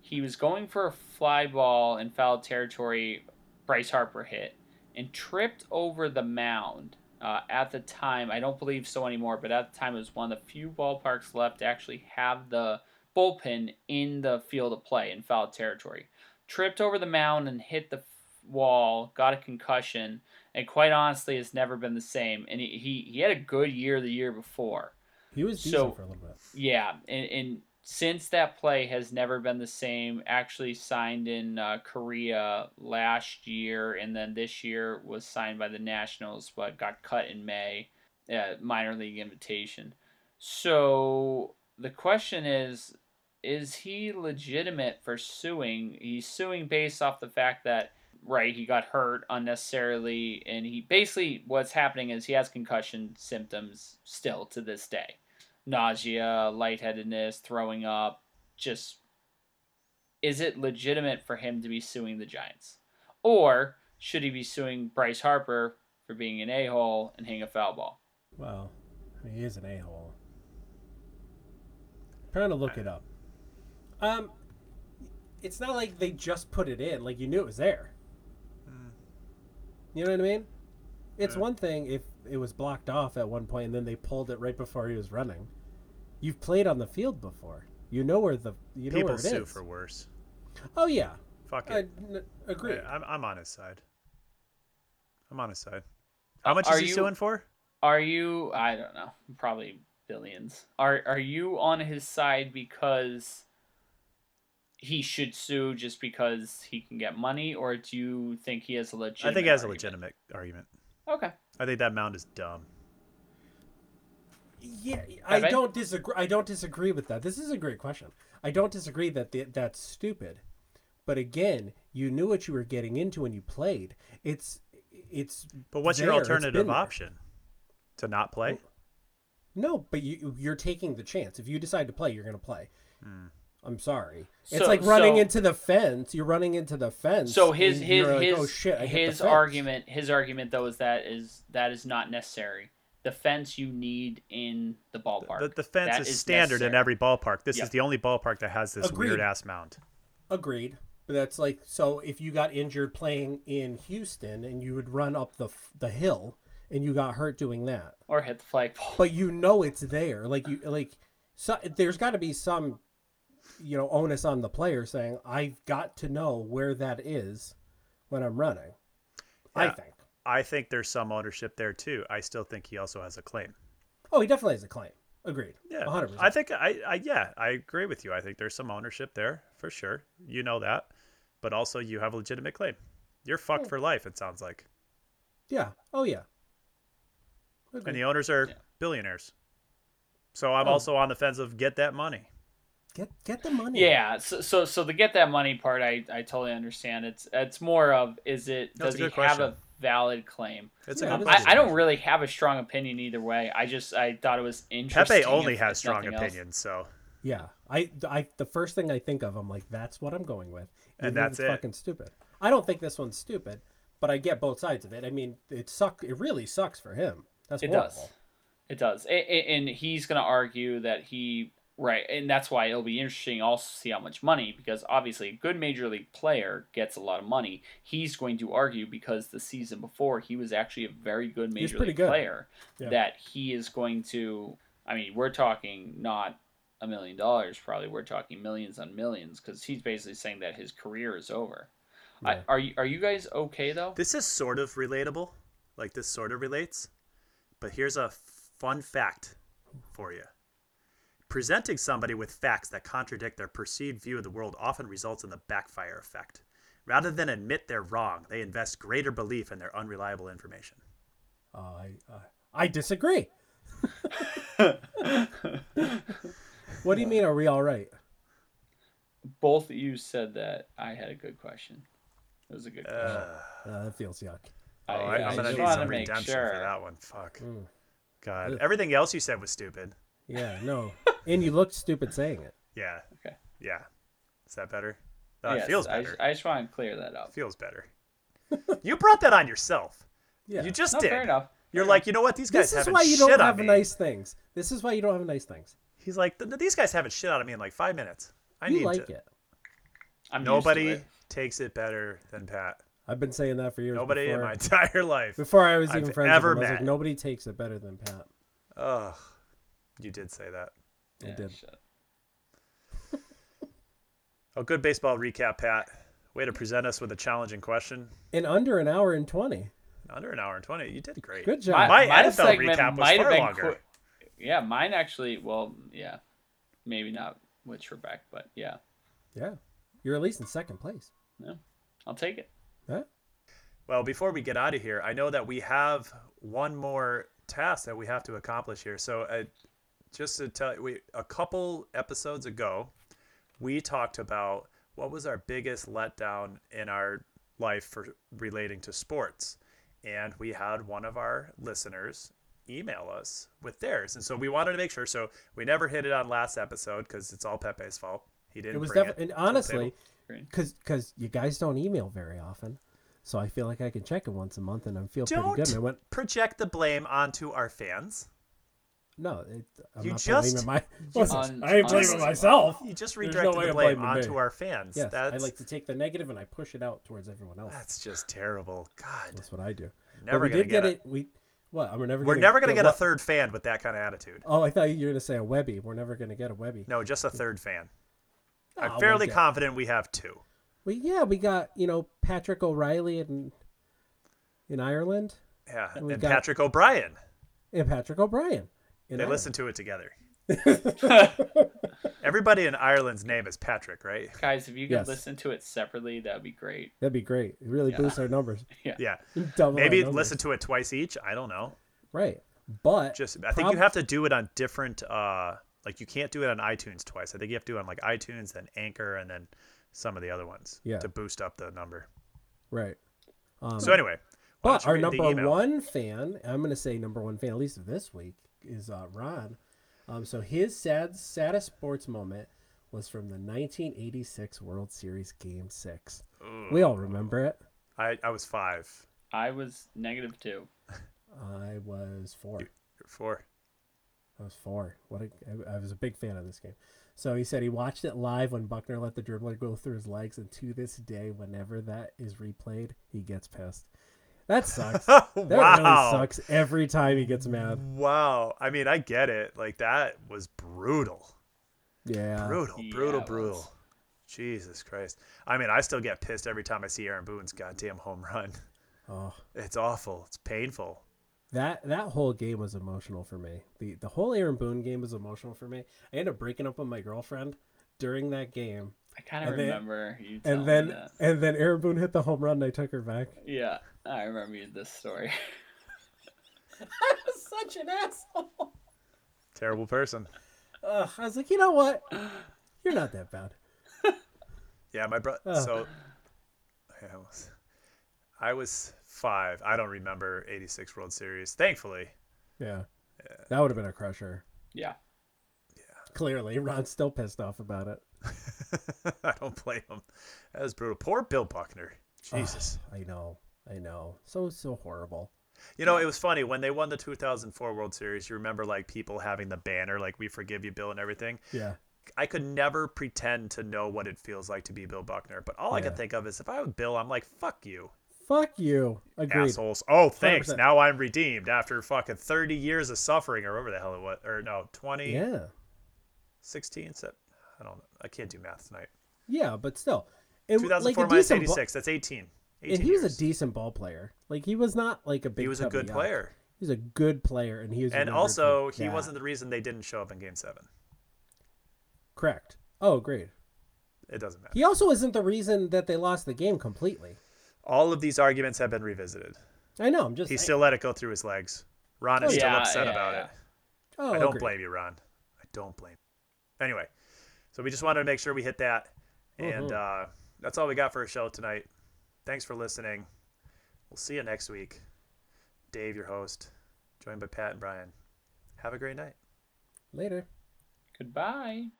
he was going for a fly ball in foul territory. Bryce Harper hit and tripped over the mound. At the time, I don't believe so anymore, but at the time it was one of the few ballparks left to actually have the bullpen in the field of play in foul territory. Tripped over the mound and hit the wall, got a concussion, and quite honestly has never been the same. And he had a good year the year before. He was decent for a little bit. Yeah, and since that play has never been the same. Actually signed in Korea last year, and then this year was signed by the Nationals, but got cut in May, minor league invitation. So the question is he legitimate for suing? He's suing based off the fact that, he got hurt unnecessarily, and he basically what's happening is he has concussion symptoms still to this day. Nausea, lightheadedness, throwing up. Just, is it legitimate for him to be suing the Giants? Or should he be suing Bryce Harper for being an a-hole and hitting a foul ball? Well, he is an a-hole. I'm trying to look it up. It's not like they just put it in. Like, you knew it was there. You know what I mean? It's one thing if it was blocked off at one point and then they pulled it right before he was running. You've played on the field before. You know where it is. People sue for worse. Oh, yeah. Fuck it. Agreed. Yeah, I'm on his side. How much is he suing for? I don't know, probably billions. Are you on his side because he should sue just because he can get money, or do you think he has a legitimate argument? I think he has a legitimate argument. Okay. I think that mound is dumb. Yeah, I don't disagree with that. This is a great question. I don't disagree that that's stupid. But again, you knew what you were getting into when you played. But what's your alternative option? To not play? No, but you're taking the chance. If you decide to play, you're going to play. I'm sorry. It's like running into the fence. You're running into the fence. So his argument though is that is not necessary. The fence you need in the ballpark. The fence is standard in every ballpark. This is the only ballpark that has this weird ass mound. Agreed. That's like, so if you got injured playing in Houston and you would run up the hill and you got hurt doing that. Or hit the flagpole. But you know it's there. Like, you like, so there's got to be some, you know, onus on the player saying, I've got to know where that is when I'm running. Yeah, I think there's some ownership there too. I still think he also has a claim. Oh, he definitely has a claim. Agreed. Yeah. 100%. I think I agree with you. I think there's some ownership there for sure. You know that, but also you have a legitimate claim. You're fucked for life. It sounds like. Yeah. Oh yeah. Agreed. And the owners are billionaires. So I'm also on the fence of get that money. Get the money. Yeah. So the get that money part, I totally understand. It's more of, is it, does he have a valid claim? It's a good question. I don't really have a strong opinion either way. I thought it was interesting. Pepe only has strong opinions, so. Yeah. I the first thing I think of, I'm like, that's what I'm going with. And that's it. Fucking stupid. I don't think this one's stupid, but I get both sides of it. I mean, it really sucks for him. That's horrible. It does. And he's going to argue that he, right, and that's why it'll be interesting also to see how much money, because obviously a good major league player gets a lot of money. He's going to argue because the season before he was actually a very good major league player that he is going to, I mean, we're talking not $1 million probably. We're talking millions on millions, because he's basically saying that his career is over. Yeah. Are you guys okay, though? This is sort of relatable. Like, this sort of relates. But here's a fun fact for you. Presenting somebody with facts that contradict their perceived view of the world often results in the backfire effect. Rather than admit they're wrong, they invest greater belief in their unreliable information. I disagree. What do you mean, are we all right? Both of you said that I had a good question. It was a good question. That feels yuck. I'm going to need some redemption for that one. Fuck. Mm. God. Ugh. Everything else you said was stupid. Yeah, no. And you looked stupid saying it. Yeah. Okay. Yeah. Is that better? Yes, it feels better. I just want to clear that up. It feels better. You brought that on yourself. Yeah. You just did. Fair enough. You're like, you know what? These guys haven't shit on me. This is why you don't have nice things. This is why you don't have nice things. He's like, these guys haven't shit out of me in like 5 minutes. I need to. You like it. Nobody takes it better than Pat. I've been saying that for years. Nobody in my entire life. Before I was even friends with him, I was like, nobody takes it better than Pat. Ugh. You did say that. Yeah, I did. A good baseball recap, Pat. Way to present us with a challenging question. In under an hour and 20. Under an hour and 20. You did great. Good job. My NFL recap was far longer. Yeah, mine actually, well, yeah. Maybe not with Trebek, but yeah. Yeah. You're at least in second place. Yeah. I'll take it. Huh? Well, before we get out of here, I know that we have one more task that we have to accomplish here. So, just to tell you, a couple episodes ago, we talked about what was our biggest letdown in our life for relating to sports. And we had one of our listeners email us with theirs. And so we wanted to make sure. So we never hit it on last episode because it's all Pepe's fault. He didn't bring it. And honestly, because you guys don't email very often. So I feel like I can check it once a month and I feel pretty good. Don't project the blame onto our fans. No, I'm not blaming I am blaming myself. You just redirected the blame onto our fans. Yes, I like to take the negative and I push it out towards everyone else. That's just terrible. God, that's what I do. Never gonna get it. We're never gonna get a third fan with that kind of attitude. Oh, I thought you were gonna say a Webby. We're never gonna get a Webby. No, just a third fan. I'm fairly confident we have two. Well, yeah, we got Patrick O'Reilly in Ireland. Yeah, and Patrick O'Brien. And Patrick O'Brien. They listen to it together. Everybody in Ireland's name is Patrick, right? Guys, if you could listen to it separately, that'd be great. That'd be great. It really boosts our numbers. Yeah. Maybe listen to it twice each. I don't know. Right. But I think you have to do it on different, like you can't do it on iTunes twice. I think you have to do it on like iTunes, then Anchor, and then some of the other ones to boost up the number. Right. So anyway. But our number one fan, at least this week, is Ron. So his saddest sports moment was from the 1986 World Series Game 6. Ooh. We all remember it. I was 5. I was -2. I was 4. You're 4. I was 4. I was a big fan of this game. So he said he watched it live when Buckner let the dribbler go through his legs, and to this day, whenever that is replayed, he gets pissed. That sucks. That really sucks every time he gets mad. Wow. I mean, I get it. Like, that was brutal. Yeah. Brutal. Jesus Christ. I mean, I still get pissed every time I see Aaron Boone's goddamn home run. Oh. It's awful. It's painful. That whole game was emotional for me. The whole Aaron Boone game was emotional for me. I ended up breaking up with my girlfriend during that game. I kind of remember you telling me that. And then Aaron Boone hit the home run and I took her back. Yeah, I remember this story. I was such an asshole. Terrible person. I was like, you know what? You're not that bad. Yeah, my brother. So I was 5. I don't remember 86 World Series, thankfully. Yeah. That would have been a crusher. Yeah. Clearly, Ron's still pissed off about it. I don't blame him. That was brutal. Poor Bill Buckner. Jesus. Oh, I know. So horrible. You know, it was funny when they won the 2004 World Series. You remember, like, people having the banner, like, "We forgive you, Bill," and everything. Yeah. I could never pretend to know what it feels like to be Bill Buckner, but all I could think of is, if I was Bill, I'm like, "Fuck you. Fuck you. Agreed. Assholes." Oh, thanks. 100%. Now I'm redeemed after fucking 30 years of suffering, or whatever the hell it was, or no, 20. Yeah. 16. So I don't know. I can't do math tonight. Yeah, but still. 2004 minus 86. That's 18. 18 and he was years. A decent ball player. Like, he was not like a big. He was a good player. He was a good player, and he was. And also, he wasn't the reason they didn't show up in Game 7. Correct. Oh, great. It doesn't matter. He also isn't the reason that they lost the game completely. All of these arguments have been revisited. I know. I'm just. He still let it go through his legs. Ron is still upset about it. Oh, I don't blame you, Ron. I don't blame you. Anyway, so we just wanted to make sure we hit that, and that's all we got for our show tonight. Thanks for listening. We'll see you next week. Dave, your host, joined by Pat and Brian. Have a great night. Later. Goodbye.